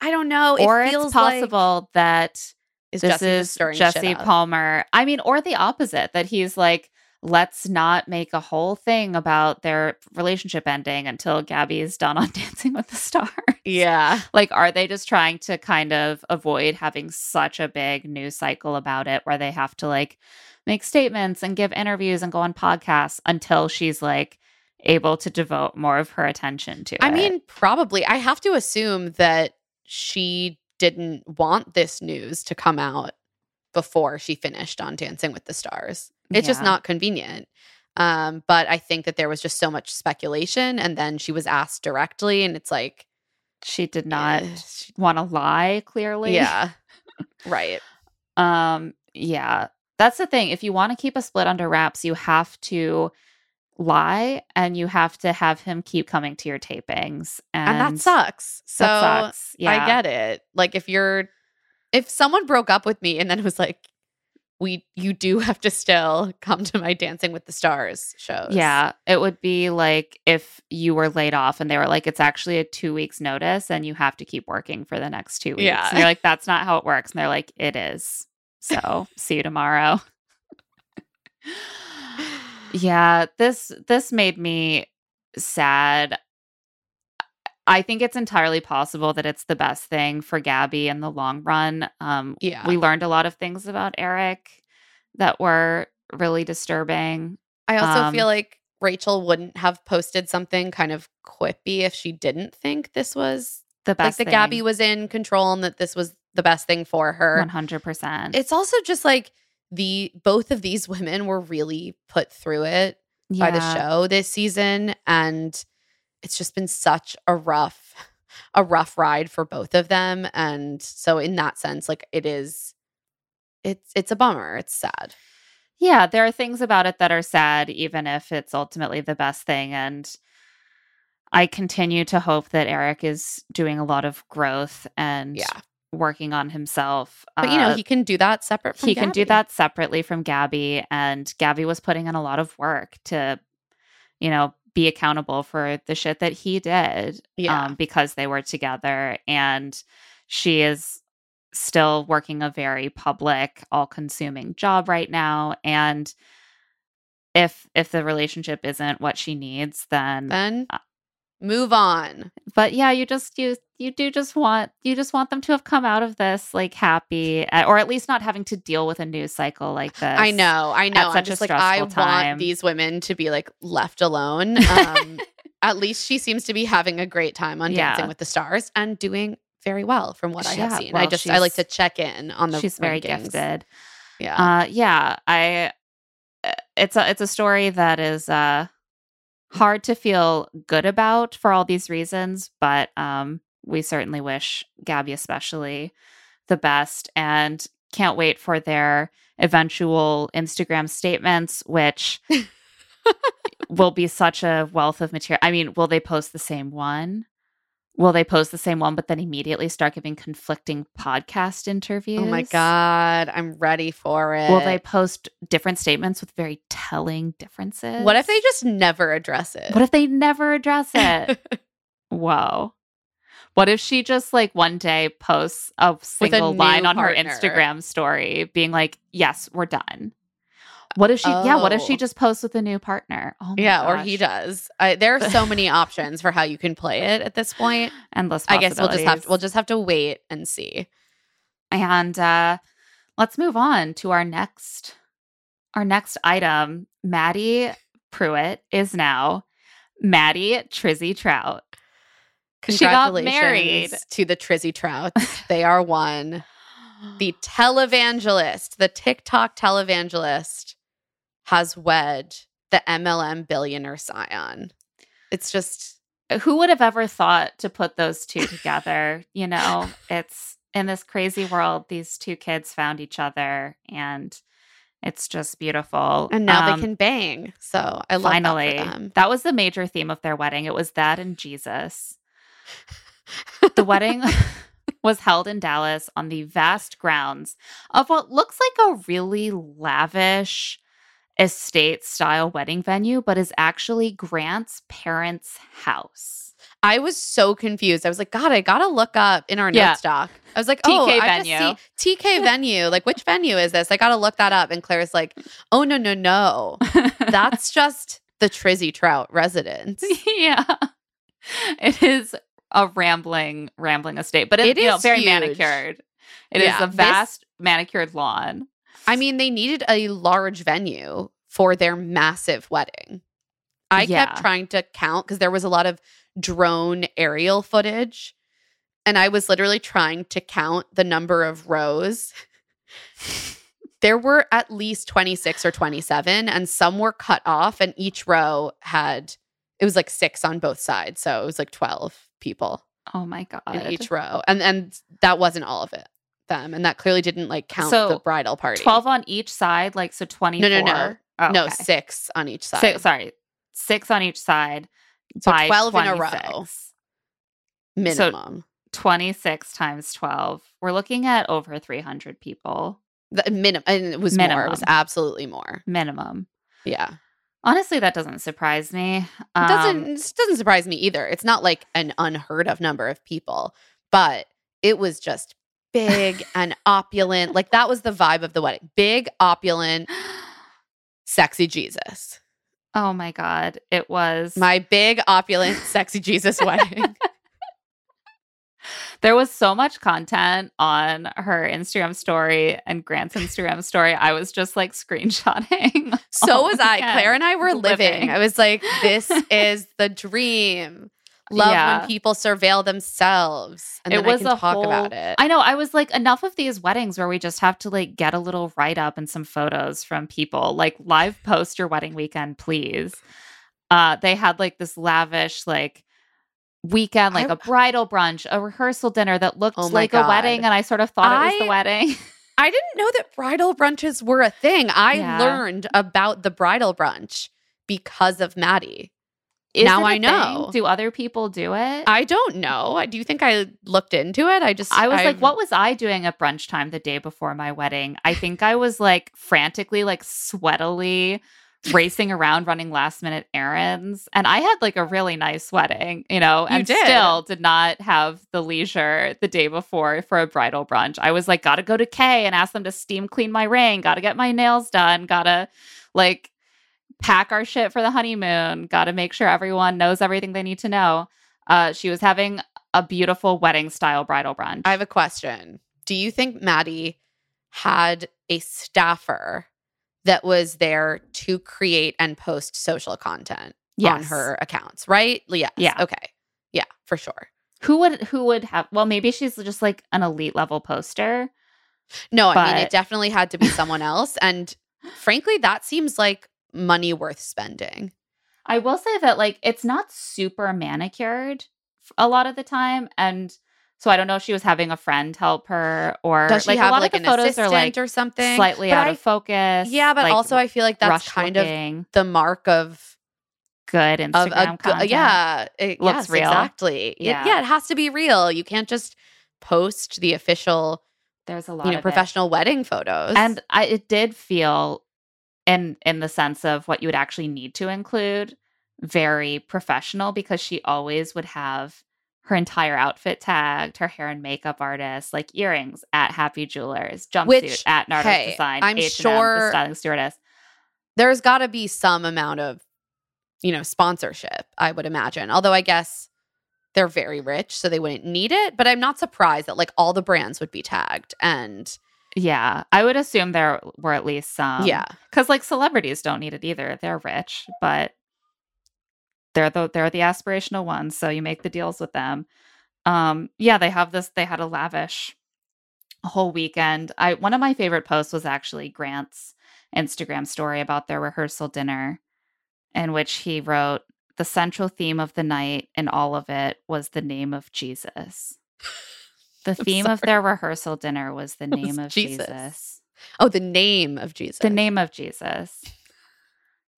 I don't know. Or it feels it's possible like- that. Is this Jesse is just Jesse Palmer. I mean, or the opposite, that he's like, let's not make a whole thing about their relationship ending until Gabby is done on Dancing with the Stars. Yeah. Like, are they just trying to kind of avoid having such a big news cycle about it where they have to like make statements and give interviews and go on podcasts until she's like able to devote more of her attention to I it? I mean, probably. I have to assume that she didn't want this news to come out before she finished on Dancing with the Stars. It's yeah. just not convenient. Um, but I think that there was just so much speculation, and then she was asked directly, and it's like... She did not eh. want to lie, clearly. Yeah. Right. Um, yeah. That's the thing. If you want to keep a split under wraps, you have to lie, and you have to have him keep coming to your tapings, and, and that sucks. So that sucks. Yeah. I get it. Like if you're, if someone broke up with me and then was like, "We, you do have to still come to my Dancing with the Stars shows." Yeah, it would be like if you were laid off and they were like, "It's actually a two weeks notice, and you have to keep working for the next two weeks." Yeah, and you're like, "That's not how it works," and they're like, "It is." So see you tomorrow. Yeah, this this made me sad. I think it's entirely possible that it's the best thing for Gabby in the long run. Um, yeah. We learned a lot of things about Eric that were really disturbing. I also um, feel like Rachel wouldn't have posted something kind of quippy if she didn't think this was the best thing. Like that Gabby was in control and that this was the best thing for her. one hundred percent. It's also just like... The both of these women were really put through it yeah. by the show this season, and it's just been such a rough, a rough ride for both of them. And so, in that sense, like it is, it's it's a bummer. It's sad. Yeah, there are things about it that are sad, even if it's ultimately the best thing. And I continue to hope that Eric is doing a lot of growth and yeah. working on himself. But you know, uh, he can do that separate from He Gabby. Can do that separately from Gabby, and Gabby was putting in a lot of work to, you know, be accountable for the shit that he did yeah. um, because they were together, and she is still working a very public, all-consuming job right now. And if if the relationship isn't what she needs, then then uh, move on. But yeah, you just you you do just want you just want them to have come out of this like happy, or at least not having to deal with a news cycle like this. I know, I know. At such I'm just a like I time. want these women to be like left alone. Um, at least she seems to be having a great time on yeah. Dancing with the Stars and doing very well from what I have yeah, seen. Well, I just I like to check in on the. She's rankings. Very gifted. Yeah, uh, yeah. I. It's a it's a story that is uh, hard to feel good about for all these reasons, but um, we certainly wish Gabby especially the best, and can't wait for their eventual Instagram statements, which will be such a wealth of material. I mean, will they post the same one? Will they post the same one, but then immediately start giving conflicting podcast interviews? Oh my God, I'm ready for it. Will they post different statements with very telling differences? What if they just never address it? What if they never address it? Whoa. What if she just like one day posts a single a line on partner. her Instagram story being like, yes, we're done. What if she, oh. yeah, what if she just posts with a new partner? Oh my yeah, gosh. Or he does. I, there are so many options for how you can play it at this point. Endless possibilities. I guess we'll just have to, we'll just have to wait and see. And uh, let's move on to our next, our next item. Maddie Pruitt is now Maddie Trizzy Trout. Congratulations she got married to the Trizzy Trouts. They are one. The televangelist, the TikTok televangelist, has wed the M L M billionaire scion. It's just... Who would have ever thought to put those two together? You know, it's... In this crazy world, these two kids found each other, and it's just beautiful. And now um, they can bang. So I love finally, that for them. That was the major theme of their wedding. It was that and Jesus. The wedding... was held in Dallas on the vast grounds of what looks like a really lavish estate-style wedding venue, but is actually Grant's parents' house. I was so confused. I was like, God, I gotta look up in our yeah. notes doc. I was like, oh, T K I venue. Just see T K venue. Like, which venue is this? I gotta look that up. And Claire's like, oh, no, no, no. That's just the Trizzy Trout residence. Yeah. It is a rambling, rambling estate, but it, it is you know, very huge. manicured. It yeah. is a vast this, manicured lawn. I mean, they needed a large venue for their massive wedding. I yeah. kept trying to count because there was a lot of drone aerial footage, and I was literally trying to count the number of rows. There were at least twenty-six or twenty-seven, and some were cut off, and each row had, it was like six on both sides, so it was like twelve people. Oh my God. In each row. And and that wasn't all of it. Them. And that clearly didn't like count so the bridal party. twelve on each side, like so twenty-four. No, no, no. Oh, no, okay. six on each side. Six, sorry. Six on each side. So by twelve twenty-six. In a row. Minimum. So twenty-six times twelve. We're looking at over three hundred people. The minimum. And it was minimum. more. It was absolutely more. Minimum. Yeah. Honestly, that doesn't surprise me. Um, it doesn't, it doesn't surprise me either. It's not like an unheard of number of people, but it was just big and opulent. Like that was the vibe of the wedding. Big, opulent, sexy Jesus. Oh my God. It was. My big, opulent, sexy Jesus wedding. There was so much content on her Instagram story and Grant's Instagram story. I was just like screenshotting. So was I. Claire and I were living. living. I was like, this is the dream. Love yeah. when people surveil themselves. And it then was I can a talk whole, about it. I know. I was like, enough of these weddings where we just have to like get a little write up and some photos from people. Like live post your wedding weekend, please. Uh, they had like this lavish like weekend, like I, a bridal brunch, a rehearsal dinner that looked oh like God. a wedding, and I sort of thought I, it was the wedding. I didn't know that bridal brunches were a thing. I yeah. learned about the bridal brunch because of Maddie. Is now I know. Thing? Do other people do it? I don't know. Do you think I looked into it? I just I was I, like, what was I doing at brunch time the day before my wedding? I think I was like frantically, like sweatily racing around running last minute errands. And I had like a really nice wedding, you know, and you did. Still did not have the leisure the day before for a bridal brunch. I was like, gotta go to Kay and ask them to steam clean my ring. Gotta get my nails done. Gotta like pack our shit for the honeymoon. Gotta make sure everyone knows everything they need to know. Uh, she was having a beautiful wedding style bridal brunch. I have a question. Do you think Maddie had a staffer that was there to create and post social content yes. on her accounts, right? Yes. Yeah. Okay. Yeah, for sure. Who would who would have... Well, maybe she's just like an elite level poster. No, but... I mean, it definitely had to be someone else. And frankly, that seems like money worth spending. I will say that like it's not super manicured a lot of the time. And so I don't know if she was having a friend help her or does she like, have a lot like of the an photos are like or something slightly but out I, of focus. Yeah, but like, also I feel like that's kind looking. Of the mark of good Instagram of a, content. Yeah, it looks yes, real. Exactly. Yeah. It, yeah, it has to be real. You can't just post the official. There's a lot you know, of professional it. Wedding photos, and I, it did feel in in the sense of what you would actually need to include very professional because she always would have. Her entire outfit tagged, her hair and makeup artist, like earrings at Happy Jewelers, jumpsuit Which, at Nardos hey, Design, I'm H and M, sure the styling stewardess. There's got to be some amount of, you know, sponsorship, I would imagine. Although I guess they're very rich, so they wouldn't need it. But I'm not surprised that like all the brands would be tagged. And yeah, I would assume there were at least some. Yeah, because like celebrities don't need it either; they're rich, but. They're the they're the aspirational ones, so you make the deals with them. Um, yeah, they have this. They had a lavish whole weekend. I one of my favorite posts was actually Grant's Instagram story about their rehearsal dinner, in which he wrote, "The central theme of the night and all of it was the name of Jesus." The theme of their rehearsal dinner was the name of Jesus. Jesus. Oh, the name of Jesus. The name of Jesus.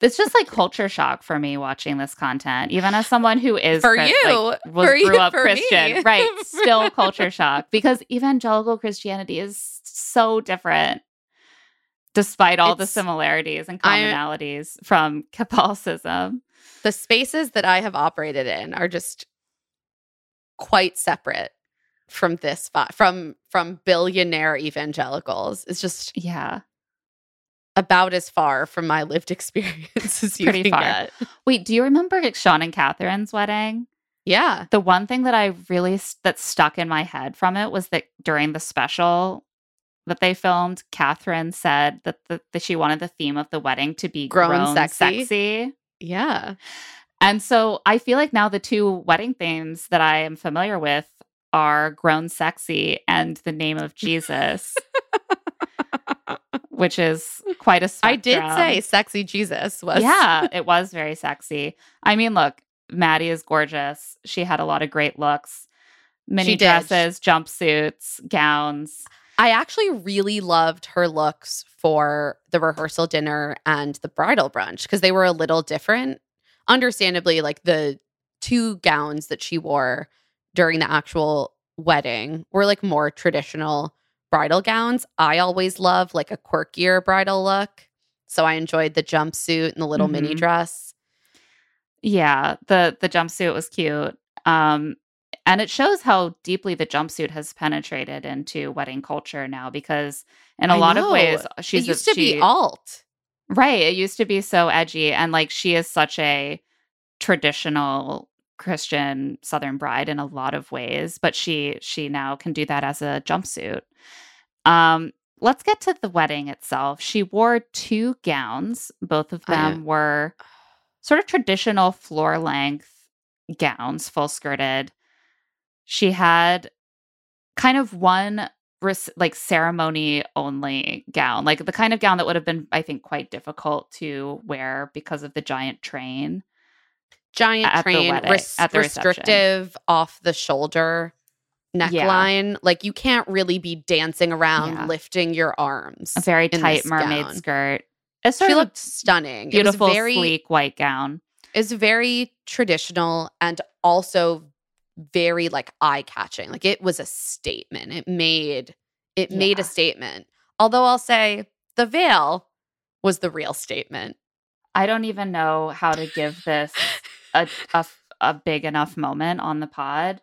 It's just like culture shock for me watching this content, even as someone who is for Chris, you, like, was, for you, grew up for Christian, me. Right? Still culture shock because evangelical Christianity is so different, despite all it's, the similarities and commonalities I'm, from Catholicism. The spaces that I have operated in are just quite separate from this from from billionaire evangelicals. It's just yeah. About as far from my lived experience as you Pretty can far. Get. Wait, do you remember Sean and Catherine's wedding? Yeah. The one thing that I really, st- that stuck in my head from it was that during the special that they filmed, Catherine said that, the, that she wanted the theme of the wedding to be grown, grown sexy. sexy. Yeah. And so I feel like now the two wedding themes that I am familiar with are grown sexy and the name of Jesus. Which is quite a spectrum. I did say sexy Jesus was. Yeah, it was very sexy. I mean, look, Maddie is gorgeous. She had a lot of great looks. Mini dresses, jumpsuits, gowns. I actually really loved her looks for the rehearsal dinner and the bridal brunch because they were a little different. Understandably, like the two gowns that she wore during the actual wedding were like more traditional bridal gowns. I always love like a quirkier bridal look. So I enjoyed the jumpsuit and the little mm-hmm. mini dress. Yeah, the the jumpsuit was cute. Um, and it shows how deeply the jumpsuit has penetrated into wedding culture now because in a I lot know. Of ways she's it used a, to she, be alt. Right. It used to be so edgy and like she is such a traditional Christian Southern bride in a lot of ways, but she she now can do that as a jumpsuit. Um, let's get to the wedding itself. She wore two gowns. Both of them uh, were sort of traditional floor-length gowns, full-skirted. She had kind of one, res- like, ceremony-only gown. Like, the kind of gown that would have been, I think, quite difficult to wear because of the giant train. Giant train, the wedding, res- at the restrictive, off-the-shoulder neckline, yeah. Like you can't really be dancing around, yeah. Lifting your arms. A very tight mermaid gown. Skirt. It she looked stunning. Beautiful, it was very, sleek white gown. It's very traditional and also very like eye catching. Like it was a statement. It made it yeah. made a statement. Although I'll say the veil was the real statement. I don't even know how to give this a, a, a big enough moment on the pod.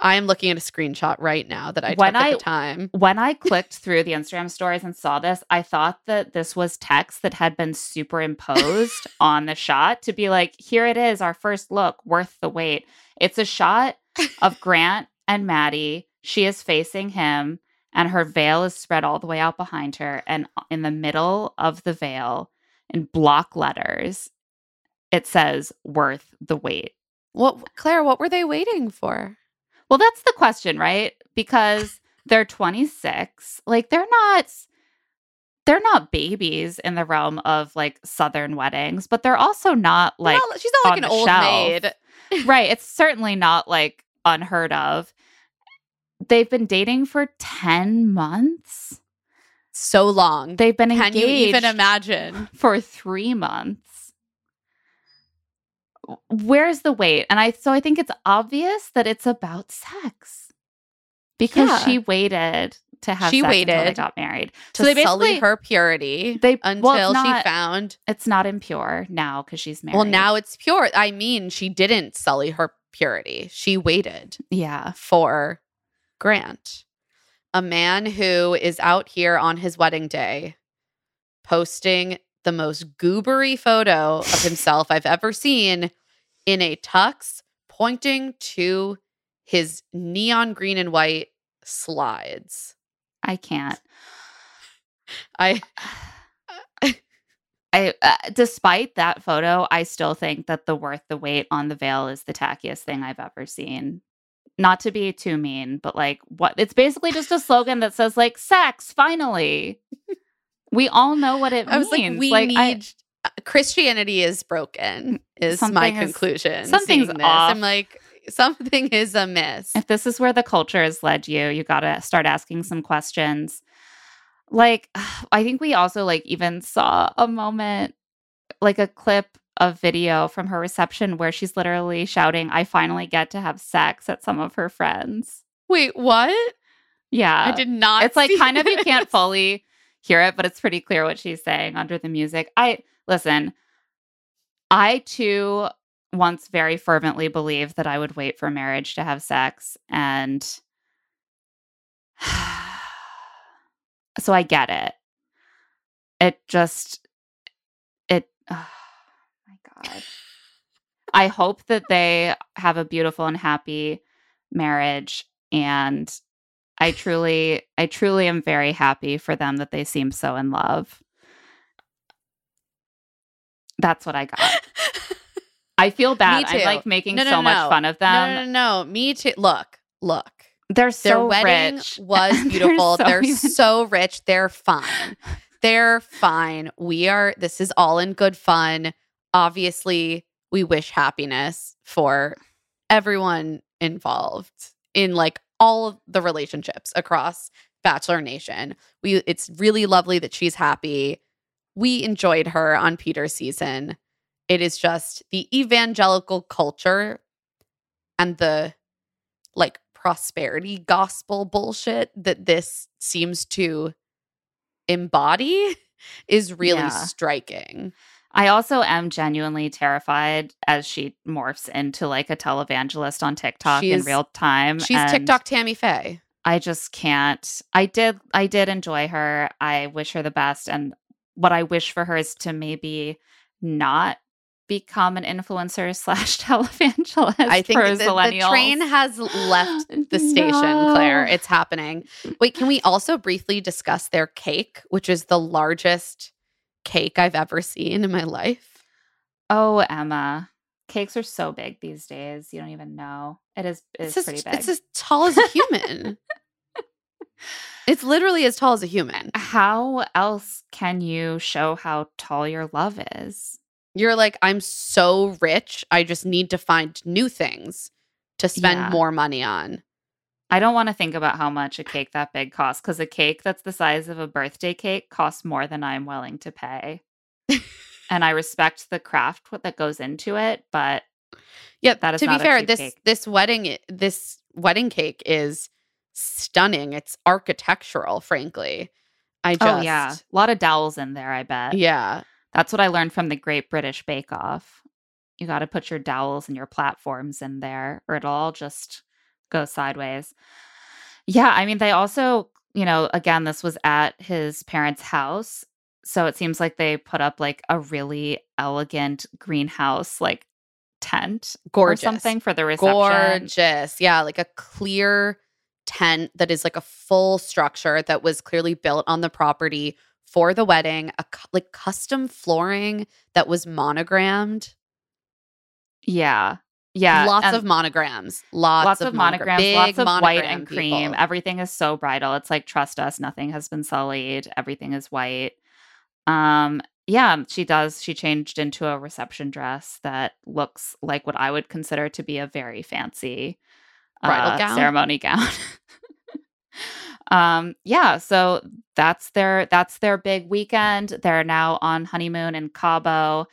I'm looking at a screenshot right now that I took when at I, the time. When I clicked through the Instagram stories and saw this, I thought that this was text that had been superimposed on the shot to be like, here it is, our first look, worth the wait. It's a shot of Grant and Maddie. She is facing him, and her veil is spread all the way out behind her. And in the middle of the veil, in block letters, it says, worth the wait. What, Claire, what were they waiting for? Well, that's the question, right? Because they're twenty-six. Like, they're not they're not babies in the realm of, like, Southern weddings, but they're also not, like, well, she's not like an old maid. Right. It's certainly not, like, unheard of. They've been dating for ten months. So long. They've been engaged. Can you even imagine? For three months. Where's the wait? And I so I think it's obvious that it's about sex. Because yeah. she waited to have she sex waited until they got married. To so they sully her purity they, until well, not, she found... It's not impure now because she's married. Well, now it's pure. I mean, she didn't sully her purity. She waited yeah. for Grant. A man who is out here on his wedding day posting the most goobery photo of himself I've ever seen in a tux, pointing to his neon green and white slides. I can't. I, I uh, despite that photo, I still think that the worth the wait on the veil is the tackiest thing I've ever seen. Not to be too mean, but like, what? It's basically just a slogan that says, like, sex, finally. We all know what it I means. Was like, we like, need I, Christianity is broken, is my is, conclusion. Something's off. This. I'm like, something is amiss. If this is where the culture has led you, you got to start asking some questions. Like, I think we also, like, even saw a moment, like a clip. A video from her reception where she's literally shouting, I finally get to have sex at some of her friends. Wait, what? Yeah. I did not It's like see kind this. Of you can't fully hear it, but it's pretty clear what she's saying under the music. I listen, I too once very fervently believed that I would wait for marriage to have sex. And so I get it. It just, it... Uh, God. I hope that they have a beautiful and happy marriage, and I truly, I truly am very happy for them that they seem so in love. That's what I got. I feel bad. I'm like making no, no, so no. much fun of them. No, no, no, no. Me too. Look, look. They're so rich. Their wedding rich. Was beautiful. They're, so, They're even- so rich. They're fine. They're fine. We are. This is all in good fun. Obviously, we wish happiness for everyone involved in, like, all of the relationships across Bachelor Nation. We It's really lovely that she's happy. We enjoyed her on Peter's season. It is just the evangelical culture and the, like, prosperity gospel bullshit that this seems to embody is really yeah. striking. I also am genuinely terrified as she morphs into, like, a televangelist on TikTok she's, in real time. She's TikTok Tammy Faye. I just can't. I did I did enjoy her. I wish her the best. And what I wish for her is to maybe not become an influencer slash televangelist. I think for the, the train has left the station, no. Claire. It's happening. Wait, can we also briefly discuss their cake, which is the largest cake I've ever seen in my life? Oh, Emma. Cakes are so big these days. You don't even know. It is it it's is as, pretty big. It's as tall as a human. It's literally as tall as a human. How else can you show how tall your love is? You're like, I'm so rich. I just need to find new things to spend yeah. more money on. I don't want to think about how much a cake that big costs, because a cake that's the size of a birthday cake costs more than I'm willing to pay. And I respect the craft that goes into it, but yeah, that is to not be fair. A cheap this cake. this wedding this wedding cake is stunning. It's architectural, frankly. I just oh yeah, a lot of dowels in there. I bet. Yeah, That's what I learned from the Great British Bake Off. You got to put your dowels and your platforms in there or it'll all just go sideways. Yeah, I mean, they also, you know, again, this was at his parents' house. So it seems like they put up like a really elegant greenhouse, like tent Gorgeous. Or something for the reception. Gorgeous. Yeah, like a clear tent that is like a full structure that was clearly built on the property for the wedding, a cu- like custom flooring that was monogrammed. Yeah. Yeah. Lots and of monograms. Lots, lots of, of monograms. monograms lots of monogram white and cream. People. Everything is so bridal. It's like, trust us, nothing has been sullied. Everything is white. Um, yeah, she does. She changed into a reception dress that looks like what I would consider to be a very fancy bridal uh, gown, ceremony gown. um, yeah, so that's their that's their big weekend. They're now on honeymoon in Cabo.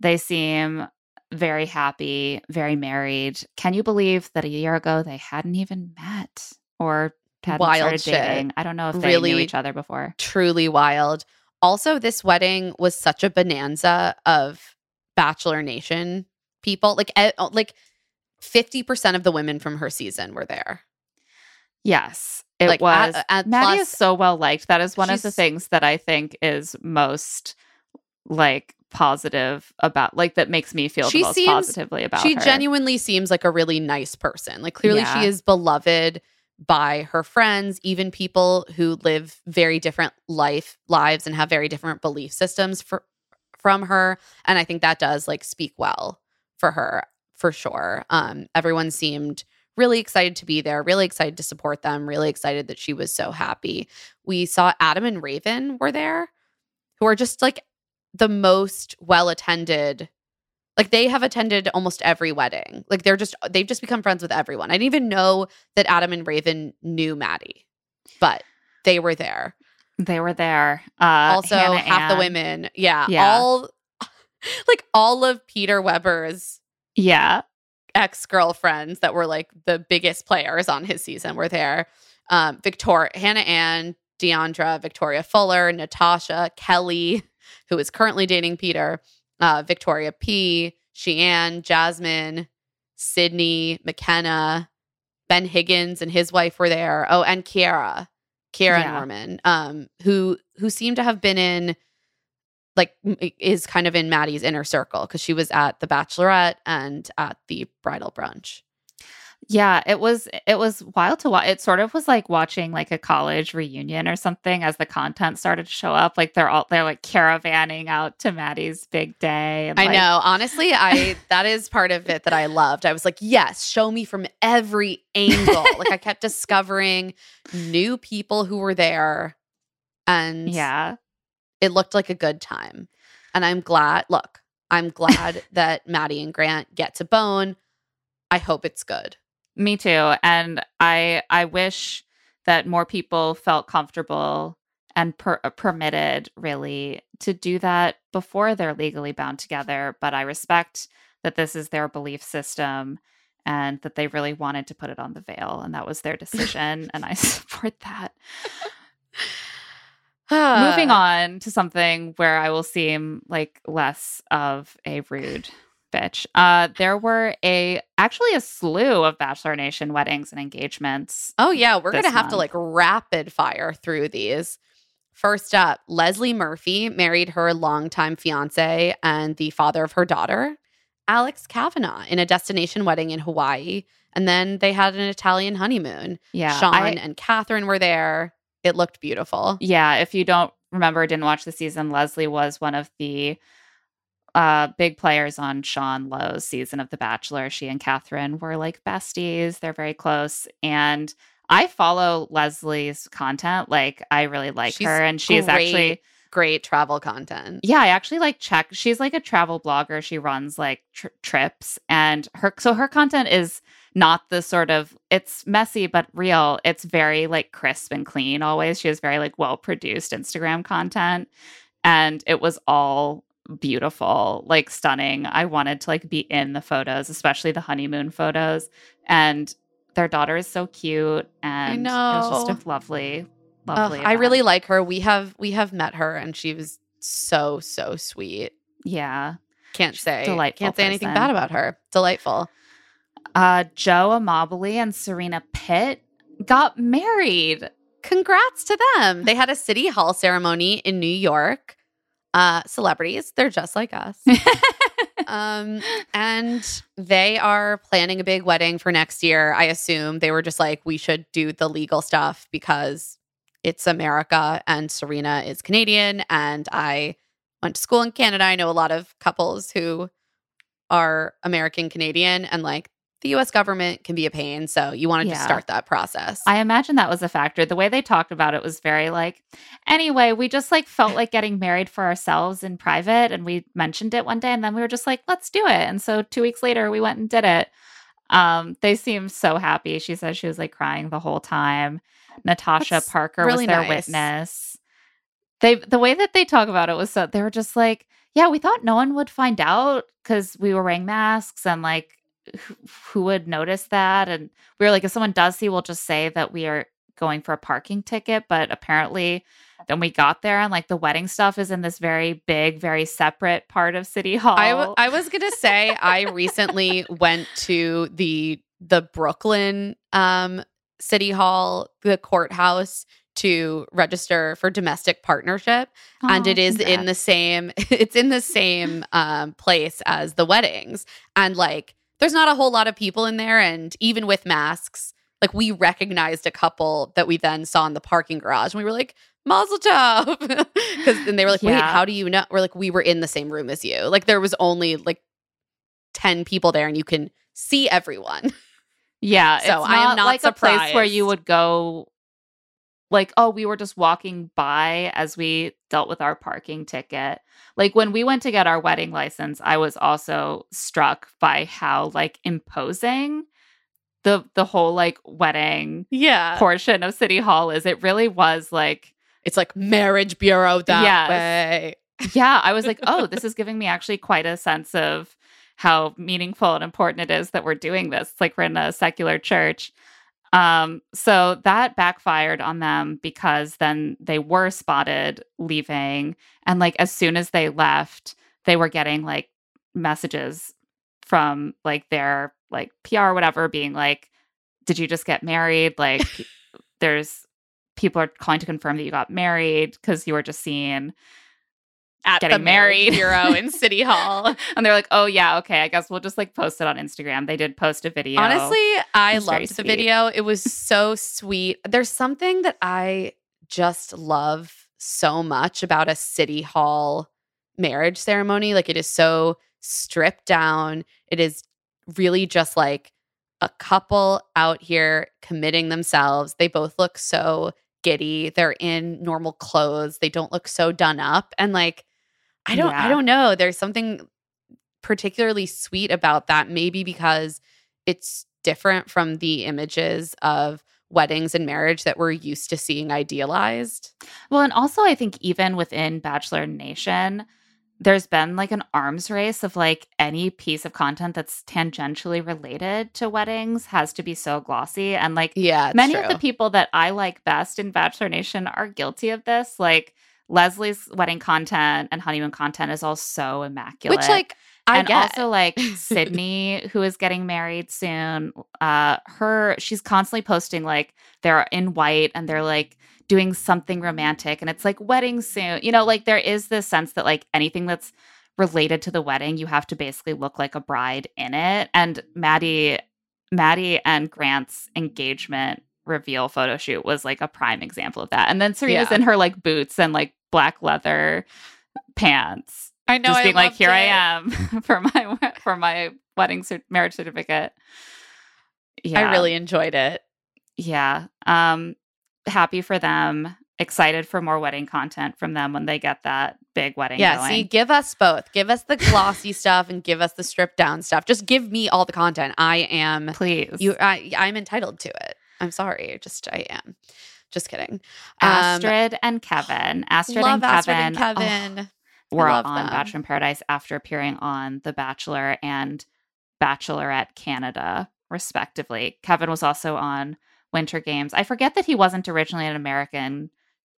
They seem very happy, very married. Can you believe that a year ago they hadn't even met or hadn't wild started dating? Shit. I don't know if they really, knew each other before. Truly wild. Also, this wedding was such a bonanza of Bachelor Nation people. Like, like fifty percent of the women from her season were there. Yes, it like, was. At, at Maddie plus, is so well liked. That is one of the things that I think is most like positive about, like that makes me feel she the most seems, positively about she her. She genuinely seems like a really nice person. Like clearly yeah. she is beloved by her friends, even people who live very different life lives and have very different belief systems for, from her. And I think that does like speak well for her, for sure. Um, everyone seemed really excited to be there, really excited to support them, really excited that she was so happy. We saw Adam and Raven were there, who are just like the most well-attended. Like, they have attended almost every wedding. Like, they're just, they've just become friends with everyone. I didn't even know that Adam and Raven knew Maddie, but they were there. They were there. Uh, also, Hannah half Ann. The women. Yeah, yeah. All, like, all of Peter Weber's yeah. ex-girlfriends that were, like, the biggest players on his season were there. Um, Victoria, Hannah Ann, Deandra, Victoria Fuller, Natasha, Kelly, who is currently dating Peter. Uh, Victoria P, Sheann, Jasmine, Sydney, McKenna, Ben Higgins and his wife were there. Oh, and Kiara, Kiara yeah. Norman, um, who who seemed to have been in, like, is kind of in Maddie's inner circle because she was at the Bachelorette and at the bridal brunch. Yeah, it was it was wild to watch. It sort of was like watching like a college reunion or something as the content started to show up. Like they're all they're like caravanning out to Maddie's big day. And I like, know. Honestly, I that is part of it that I loved. I was like, yes, show me from every angle. Like I kept discovering new people who were there, and yeah, it looked like a good time. And I'm glad. Look, I'm glad that Maddie and Grant get to bone. I hope it's good. Me too. And I I wish that more people felt comfortable and per- permitted, really, to do that before they're legally bound together. But I respect that this is their belief system and that they really wanted to put it on the veil. And that was their decision. And I support that. Moving on to something where I will seem like less of a rude bitch. Uh, there were a actually a slew of Bachelor Nation weddings and engagements. Oh yeah, we're gonna have month. to like rapid fire through these. First up, Leslie Murphy married her longtime fiance and the father of her daughter, Alex Kavanaugh, in a destination wedding in Hawaii, and then they had an Italian honeymoon. Yeah, Sean I, and Catherine were there. It looked beautiful. Yeah, if you don't remember, didn't watch the season, Leslie was one of the Uh, big players on Sean Lowe's season of The Bachelor. She and Catherine were like besties. They're very close. And I follow Leslie's content. Like, I really like she's her. And she's great, actually great travel content. Yeah, I actually like check. She's like a travel blogger. She runs like tr- trips. And her, so her content is not the sort of, it's messy, but real. It's very like crisp and clean always. She has very like well-produced Instagram content. And it was all beautiful, like stunning. I wanted to like be in the photos, especially the honeymoon photos. And their daughter is so cute, and I know. It was just a lovely, lovely. Ugh, I really like her. We have we have met her, and she was so, so sweet. Yeah. Can't She's say. Delightful Can't say person. Anything bad about her. Delightful. Uh, Joe Amabile and Serena Pitt got married. Congrats to them. They had a city hall ceremony in New York. Uh, celebrities. They're just like us. um, and they are planning a big wedding for next year. I assume they were just like, we should do the legal stuff because it's America and Serena is Canadian. And I went to school in Canada. I know a lot of couples who are American Canadian, and like the U S government can be a pain. So you wanted yeah. to start that process. I imagine that was a factor. The way they talked about it was very like, anyway, we just like felt like getting married for ourselves in private. And we mentioned it one day and then we were just like, let's do it. And so two weeks later we went and did it. Um, they seemed so happy. She said she was like crying the whole time. Natasha That's Parker really was their nice. Witness. They, the way that they talk about it was so, they were just like, yeah, we thought no one would find out because we were wearing masks and like, who, who would notice that? And we were like, if someone does see, we'll just say that we are going for a parking ticket. But apparently then we got there and like the wedding stuff is in this very big, very separate part of City Hall. I, w- I was going to say, I recently went to the, the Brooklyn, um, City Hall, the courthouse, to register for domestic partnership. Oh, and it is congrats. in the same, it's in the same um, place as the weddings. And like, there's not a whole lot of people in there. And even with masks, like we recognized a couple that we then saw in the parking garage. And we were like, Mazel Tov. Because then they were like, yeah. wait, how do you know? We're like, we were in the same room as you. Like there was only like ten people there and you can see everyone. Yeah. So it's I not am not like surprised. A place where you would go like, oh, we were just walking by as we dealt with our parking ticket. Like when we went to get our wedding license, I was also struck by how like imposing the the whole like wedding yeah. portion of City Hall is. It really was like, it's like marriage bureau that yes. way. Yeah. I was like, oh, this is giving me actually quite a sense of how meaningful and important it is that we're doing this. It's like we're in a secular church. Um, so that backfired on them because then they were spotted leaving. And like, as soon as they left, they were getting like messages from like their like P R or whatever being like, did you just get married? Like there's people are calling to confirm that you got married because you were just seen at getting the married bureau in City Hall. And they're like, oh yeah, okay, I guess we'll just like post it on Instagram. They did post a video. Honestly, I loved the video. It was so sweet. There's something that I just love so much about a City Hall marriage ceremony. Like it is so stripped down. It is really just like a couple out here committing themselves. They both look so giddy. They're in normal clothes. They don't look so done up. And like, I don't, yeah. I don't know. There's something particularly sweet about that, maybe because it's different from the images of weddings and marriage that we're used to seeing idealized. Well, and also I think even within Bachelor Nation, there's been like an arms race of like any piece of content that's tangentially related to weddings has to be so glossy. And like yeah, many true. Of the people that I like best in Bachelor Nation are guilty of this. Like Leslie's wedding content and honeymoon content is all so immaculate. Which like I and get. Also like Sydney, who is getting married soon, uh, her, she's constantly posting like they're in white and they're like doing something romantic and it's like wedding soon. You know, like there is this sense that like anything that's related to the wedding, you have to basically look like a bride in it. And Maddie, Maddie and Grant's engagement reveal photo shoot was like a prime example of that. And then Serena's yeah. in her like boots and like black leather pants. I know. Just being I like, here it. I am for my for my wedding cert- marriage certificate. Yeah, I really enjoyed it. Yeah, um, happy for them. Excited for more wedding content from them when they get that big wedding. Yeah, going. See, give us both. Give us the glossy stuff and give us the stripped down stuff. Just give me all the content. I am please. You, I, I'm entitled to it. I'm sorry. Just I am. Just kidding. Astrid um, and Kevin. Astrid love and Astrid Kevin. And Kevin. Oh. We're on them. Bachelor in Paradise after appearing on The Bachelor and Bachelorette Canada, respectively. Kevin was also on Winter Games. I forget that he wasn't originally an American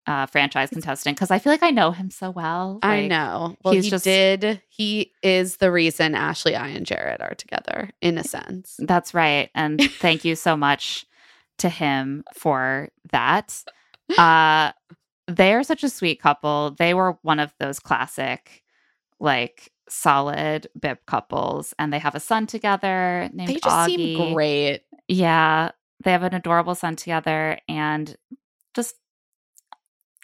uh, franchise contestant because I feel like I know him so well. Like, I know. Well, he's he just, did. He is the reason Ashley, I, and Jared are together in a sense. That's right. And thank you so much to him for that. Uh, they are such a sweet couple. They were one of those classic, like, solid B I P couples, and they have a son together named Augie. They just Augie. seem great. Yeah, they have an adorable son together, and just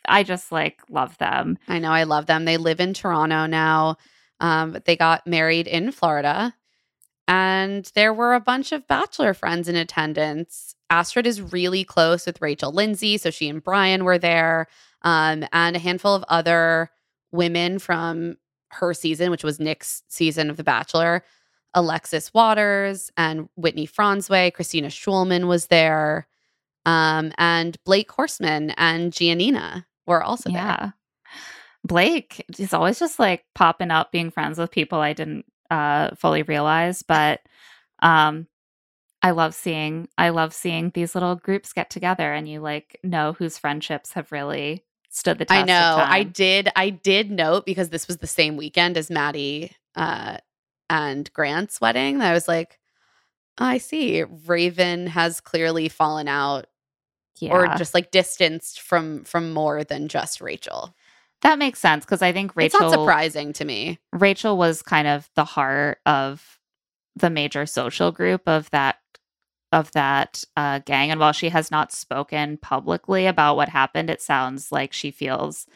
I just like love them. I know, I love them. They live in Toronto now. Um, but they got married in Florida, and there were a bunch of Bachelor friends in attendance. Astrid is really close with Rachel Lindsay, so she and Brian were there, um, and a handful of other women from her season, which was Nick's season of The Bachelor. Alexis Waters and Whitney Franzway, Christina Schulman was there, um, and Blake Horseman and Giannina were also yeah. there. Blake is always just like popping up, being friends with people I didn't uh, fully realize, but um, I love seeing I love seeing these little groups get together, and you like know whose friendships have really stood the test. I know. Of time. I did. I did note because this was the same weekend as Maddie. Uh, and Grant's wedding, I was like, oh, I see. Raven has clearly fallen out yeah. or just like distanced from from more than just Rachel. That makes sense because I think Rachel... It's not surprising to me. Rachel was kind of the heart of the major social group of that of that uh, gang. And while she has not spoken publicly about what happened, it sounds like she feels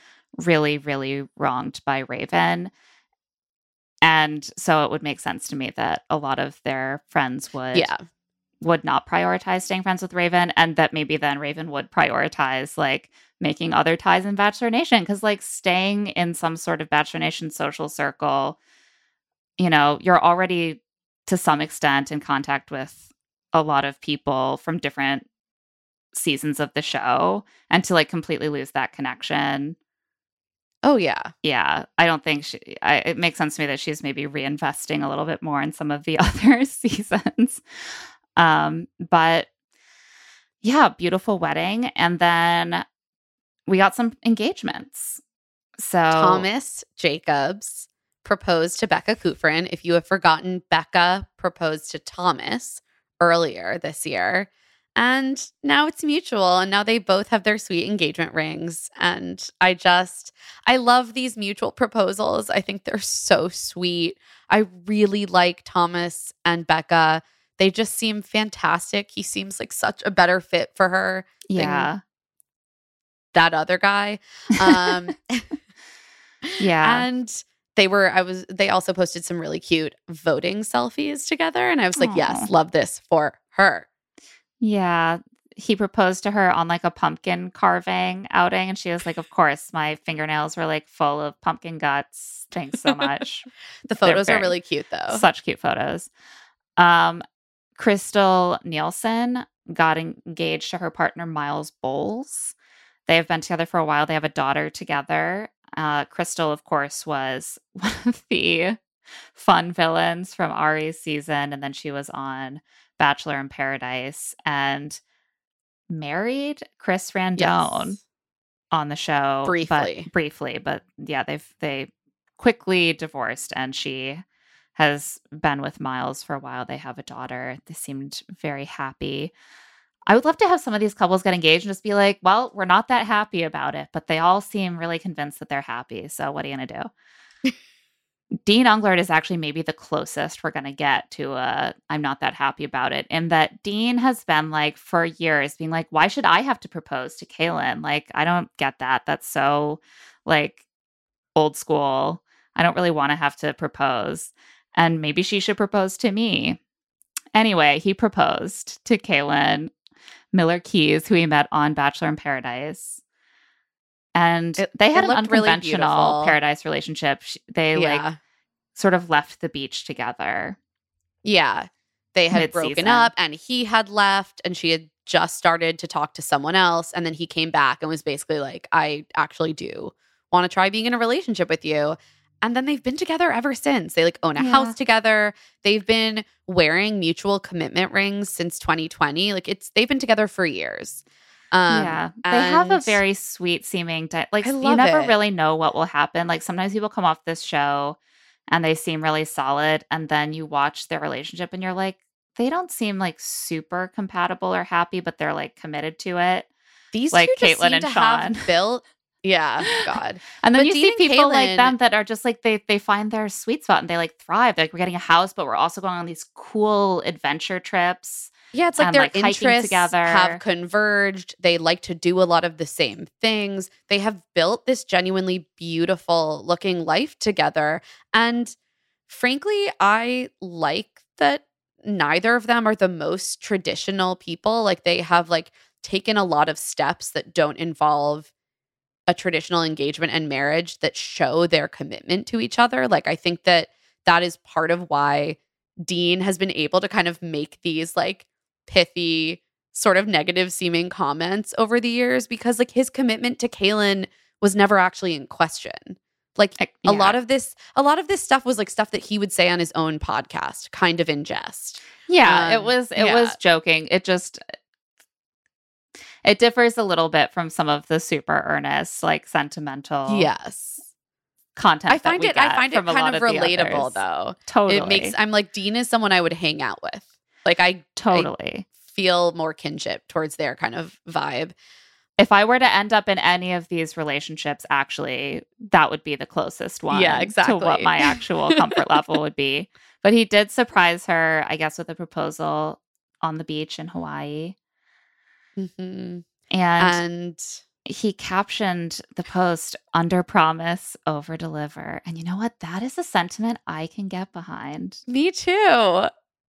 really, really wronged by Raven. And so it would make sense to me that a lot of their friends would yeah. would not prioritize staying friends with Raven, and that maybe then Raven would prioritize like making other ties in Bachelor Nation, because like staying in some sort of Bachelor Nation social circle, you know, you're already to some extent in contact with a lot of people from different seasons of the show, and to like completely lose that connection. Oh, yeah. Yeah. I don't think she... I, it makes sense to me that she's maybe reinvesting a little bit more in some of the other seasons. Um, but yeah, beautiful wedding. And then we got some engagements. So Thomas Jacobs proposed to Becca Kufrin. If you have forgotten, Becca proposed to Thomas earlier this year. And now it's mutual, and now they both have their sweet engagement rings. And I just, I love these mutual proposals. I think they're so sweet. I really like Thomas and Becca. They just seem fantastic. He seems like such a better fit for her yeah. than that other guy. Um, yeah. And they were, I was, they also posted some really cute voting selfies together. And I was like, aww. Yes, love this for her. Yeah, he proposed to her on like a pumpkin carving outing, and she was like, of course, my fingernails were like full of pumpkin guts. Thanks so much. The photos are really cute though. Such cute photos. Um, Crystal Nielsen got engaged to her partner Miles Bowles. They have been together for a while. They have a daughter together. Uh, Crystal, of course, was one of the fun villains from Ari's season, and then she was on Bachelor in Paradise and married Chris Rendon yes. on the show briefly. But, briefly, but yeah, they've they quickly divorced, and she has been with Miles for a while. They have a daughter. They seemed very happy. I would love to have some of these couples get engaged and just be like, "Well, we're not that happy about it," but they all seem really convinced that they're happy. So what are you gonna do? Dean Unglert is actually maybe the closest we're going to get to a I'm not that happy about it. And that Dean has been like for years being like, why should I have to propose to Kaylin? Like, I don't get that. That's so like old school. I don't really want to have to propose. And maybe she should propose to me. Anyway, he proposed to Kaylin Miller Keys, who he met on Bachelor in Paradise. And it, they had an unconventional really paradise relationship. They yeah. like sort of left the beach together. Yeah. They had mid-season. broken up, and he had left, and she had just started to talk to someone else. And then he came back and was basically like, I actually do want to try being in a relationship with you. And then they've been together ever since. They like own a yeah. house together. They've been wearing mutual commitment rings since twenty twenty. Like it's, they've been together for years. Um, yeah, they have a very sweet seeming di- like you never it. really know what will happen. Like sometimes people come off this show and they seem really solid, and then you watch their relationship and you're like, they don't seem like super compatible or happy, but they're like committed to it. These like two just Caitlin seem and to Sean have built. Yeah, God. And then but you Dean see people Caitlin, like them that are just like, they they find their sweet spot and they like thrive. They're like, we're getting a house, but we're also going on these cool adventure trips. Yeah, it's like and, their like, interests together. have converged. They like to do a lot of the same things. They have built this genuinely beautiful looking life together. And frankly, I like that neither of them are the most traditional people. Like they have like taken a lot of steps that don't involve a traditional engagement and marriage that show their commitment to each other. Like I think that that is part of why Dean has been able to kind of make these like pithy sort of negative seeming comments over the years, because like his commitment to Caitlin was never actually in question. Like a yeah. lot of this, a lot of this stuff was like stuff that he would say on his own podcast, kind of in jest. Yeah, um, it was, it yeah. was joking. It just, it differs a little bit from some of the super earnest, like sentimental, yes, content. I find that we it, get I find it kind of, of relatable, though. Totally, it makes. I'm like, Dean is someone I would hang out with. Like, I totally I feel more kinship towards their kind of vibe. If I were to end up in any of these relationships, actually, that would be the closest one yeah, exactly. to what my actual comfort level would be. But he did surprise her, I guess, with a proposal on the beach in Hawaii. Mm-hmm. And, and he captioned the post, "Under promise, over deliver." And you know what? That is a sentiment I can get behind. Me too.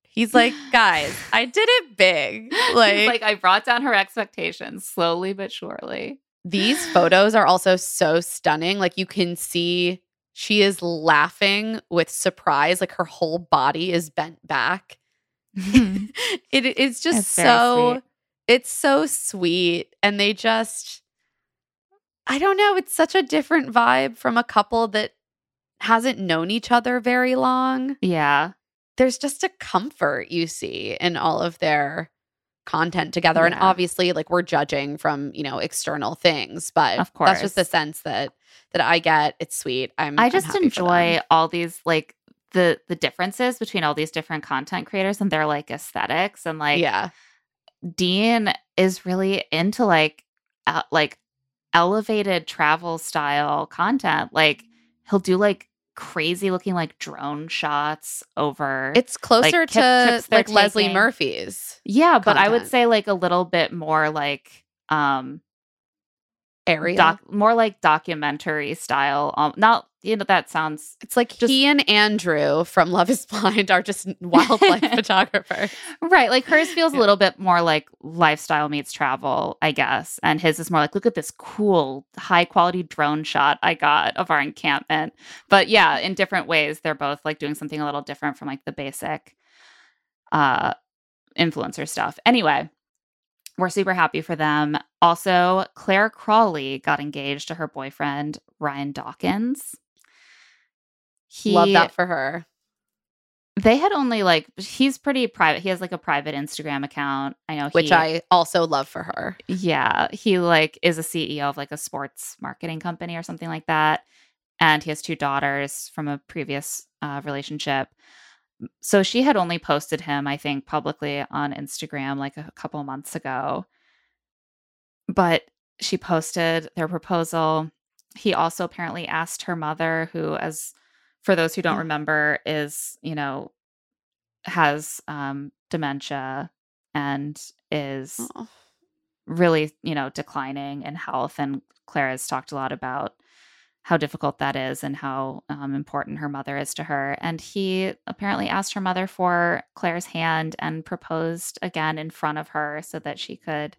He's like, guys, I did it big. Like, He's like, I brought down her expectations slowly but surely. These photos are also so stunning. Like, you can see she is laughing with surprise. Like, her whole body is bent back. Mm-hmm. it, it's just it's so, it's so sweet. And they just, I don't know. It's such a different vibe from a couple that hasn't known each other very long. Yeah. There's just a comfort you see in all of their content together. Yeah. And obviously, like, we're judging from, you know, external things, but of course. That's just the sense that that I get. It's sweet. I'm I just I'm happy enjoy all these, like, the the differences between all these different content creators and their, like, aesthetics. And, like, yeah. Dean is really into, like, uh, like, elevated travel style content. Like, he'll do, like, crazy looking like drone shots over. It's closer like, to like taking. Leslie Murphy's. Yeah, but content. I would say like a little bit more like um aerial, doc, more like documentary style. Um, not you know that sounds. It's like just, he and Andrew from Love Is Blind are just wildlife photographers, right? Like hers feels yeah. a little bit more like lifestyle meets travel, I guess, and his is more like, look at this cool high quality drone shot I got of our encampment. But yeah, in different ways, they're both like doing something a little different from like the basic uh, influencer stuff. Anyway. We're super happy for them. Also, Claire Crawley got engaged to her boyfriend, Ryan Dawkins. He, Love that for her. They had only like, he's pretty private. He has like a private Instagram account. I know. He, Which I also love for her. Yeah. He like is a C E O of like a sports marketing company or something like that. And he has two daughters from a previous uh, relationship. So she had only posted him, I think, publicly on Instagram like a couple months ago. But she posted their proposal. He also apparently asked her mother, who, as for those who don't remember, is, you know, has um, dementia and is oh. really, you know, declining in health. And Claire has talked a lot about how difficult that is and how um, important her mother is to her. And he apparently asked her mother for Claire's hand and proposed again in front of her so that she could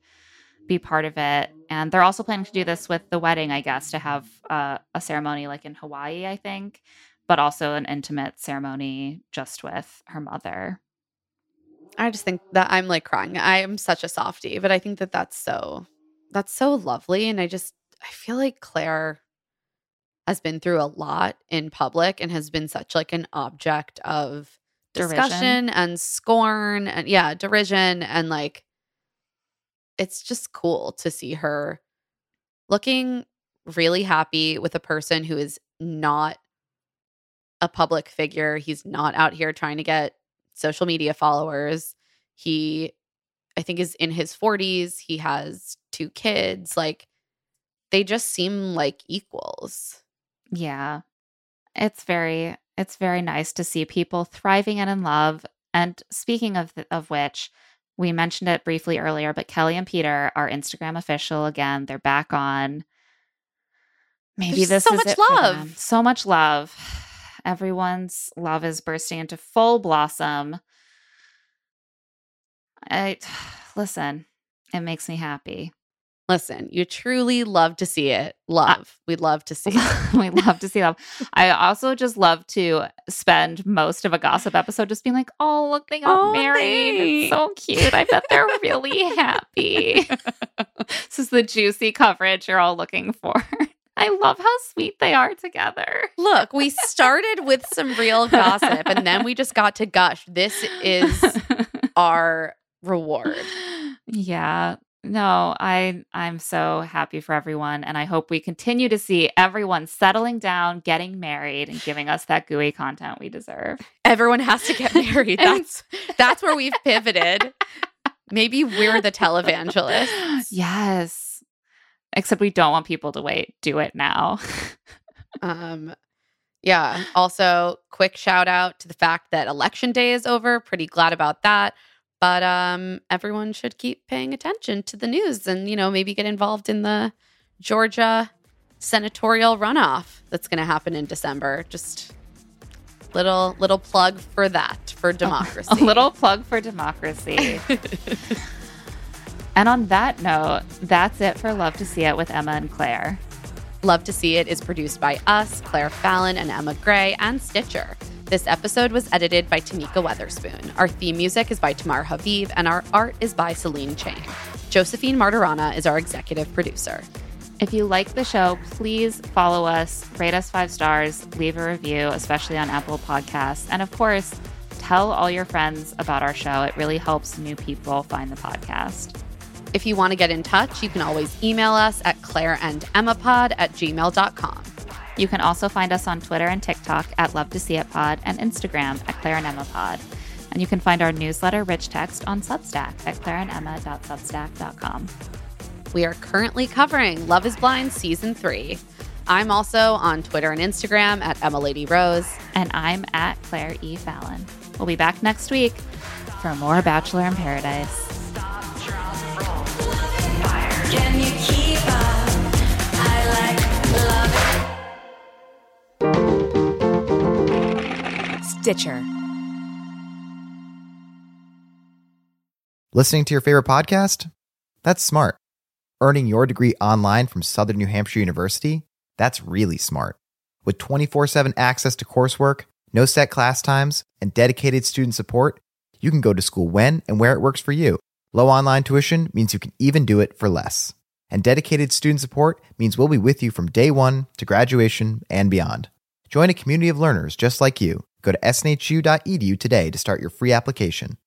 be part of it. And they're also planning to do this with the wedding, I guess, to have uh, a ceremony like in Hawaii, I think, but also an intimate ceremony just with her mother. I just think that I'm like crying. I am such a softie, but I think that that's so, that's so lovely. And I just, I feel like Claire has been through a lot in public and has been such like an object of derision. Discussion and scorn and yeah, derision. And like, it's just cool to see her looking really happy with a person who is not a public figure. He's not out here trying to get social media followers. He, I think, is in his forties. He has two kids. Like, they just seem like equals. Yeah. It's very, it's very nice to see people thriving and in love. And speaking of the, of which, we mentioned it briefly earlier, but Kelly and Peter are Instagram official again. They're back on. Maybe this is it for them. So much love. So much love. Everyone's love is bursting into full blossom. I, listen, it makes me happy. Listen, you truly love to see it. Love. We love to see it. We love to see love. I also just love to spend most of a gossip episode just being like, oh, look, they got oh, married. They. It's so cute. I bet they're really happy. This is the juicy coverage you're all looking for. I love how sweet they are together. Look, we started with some real gossip and then we just got to gush. This is our reward. Yeah. No, I, I'm so happy for everyone. And I hope we continue to see everyone settling down, getting married, and giving us that gooey content we deserve. Everyone has to get married. That's that's where we've pivoted. Maybe we're the televangelists. Yes. Except we don't want people to wait. Do it now. um, yeah. Also, quick shout out to the fact that election day is over. Pretty glad about that. But um, everyone should keep paying attention to the news and, you know, maybe get involved in the Georgia senatorial runoff that's going to happen in December. Just little little plug for that, for democracy. A little plug for democracy. And on that note, that's it for Love to See It with Emma and Claire. Love to See It is produced by us, Claire Fallon and Emma Gray, and Stitcher. This episode was edited by Tamika Weatherspoon. Our theme music is by Tamar Haviv, and our art is by Celine Chang. Josephine Martirana is our executive producer. If you like the show, please follow us, rate us five stars, leave a review, especially on Apple Podcasts. And of course, tell all your friends about our show. It really helps new people find the podcast. If you want to get in touch, you can always email us at claireandemmapod at gmail dot com. You can also find us on Twitter and TikTok at LoveToSeeItPod and Instagram at claireandemmapod. And you can find our newsletter, Rich Text, on Substack at claireandemma dot substack dot com. We are currently covering Love is Blind Season three. I'm also on Twitter and Instagram at EmmaLadyRose. And I'm at Claire E. Fallon. We'll be back next week for more Bachelor in Paradise. Can you keep up? I like love. Stitcher. Listening to your favorite podcast? That's smart. Earning your degree online from Southern New Hampshire University? That's really smart. With twenty-four seven access to coursework, no set class times, and dedicated student support, you can go to school when and where it works for you. Low online tuition means you can even do it for less. And dedicated student support means we'll be with you from day one to graduation and beyond. Join a community of learners just like you. Go to s n h u dot e d u today to start your free application.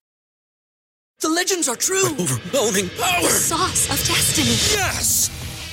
The legends are true. Overwhelming power! The sauce of destiny. Yes!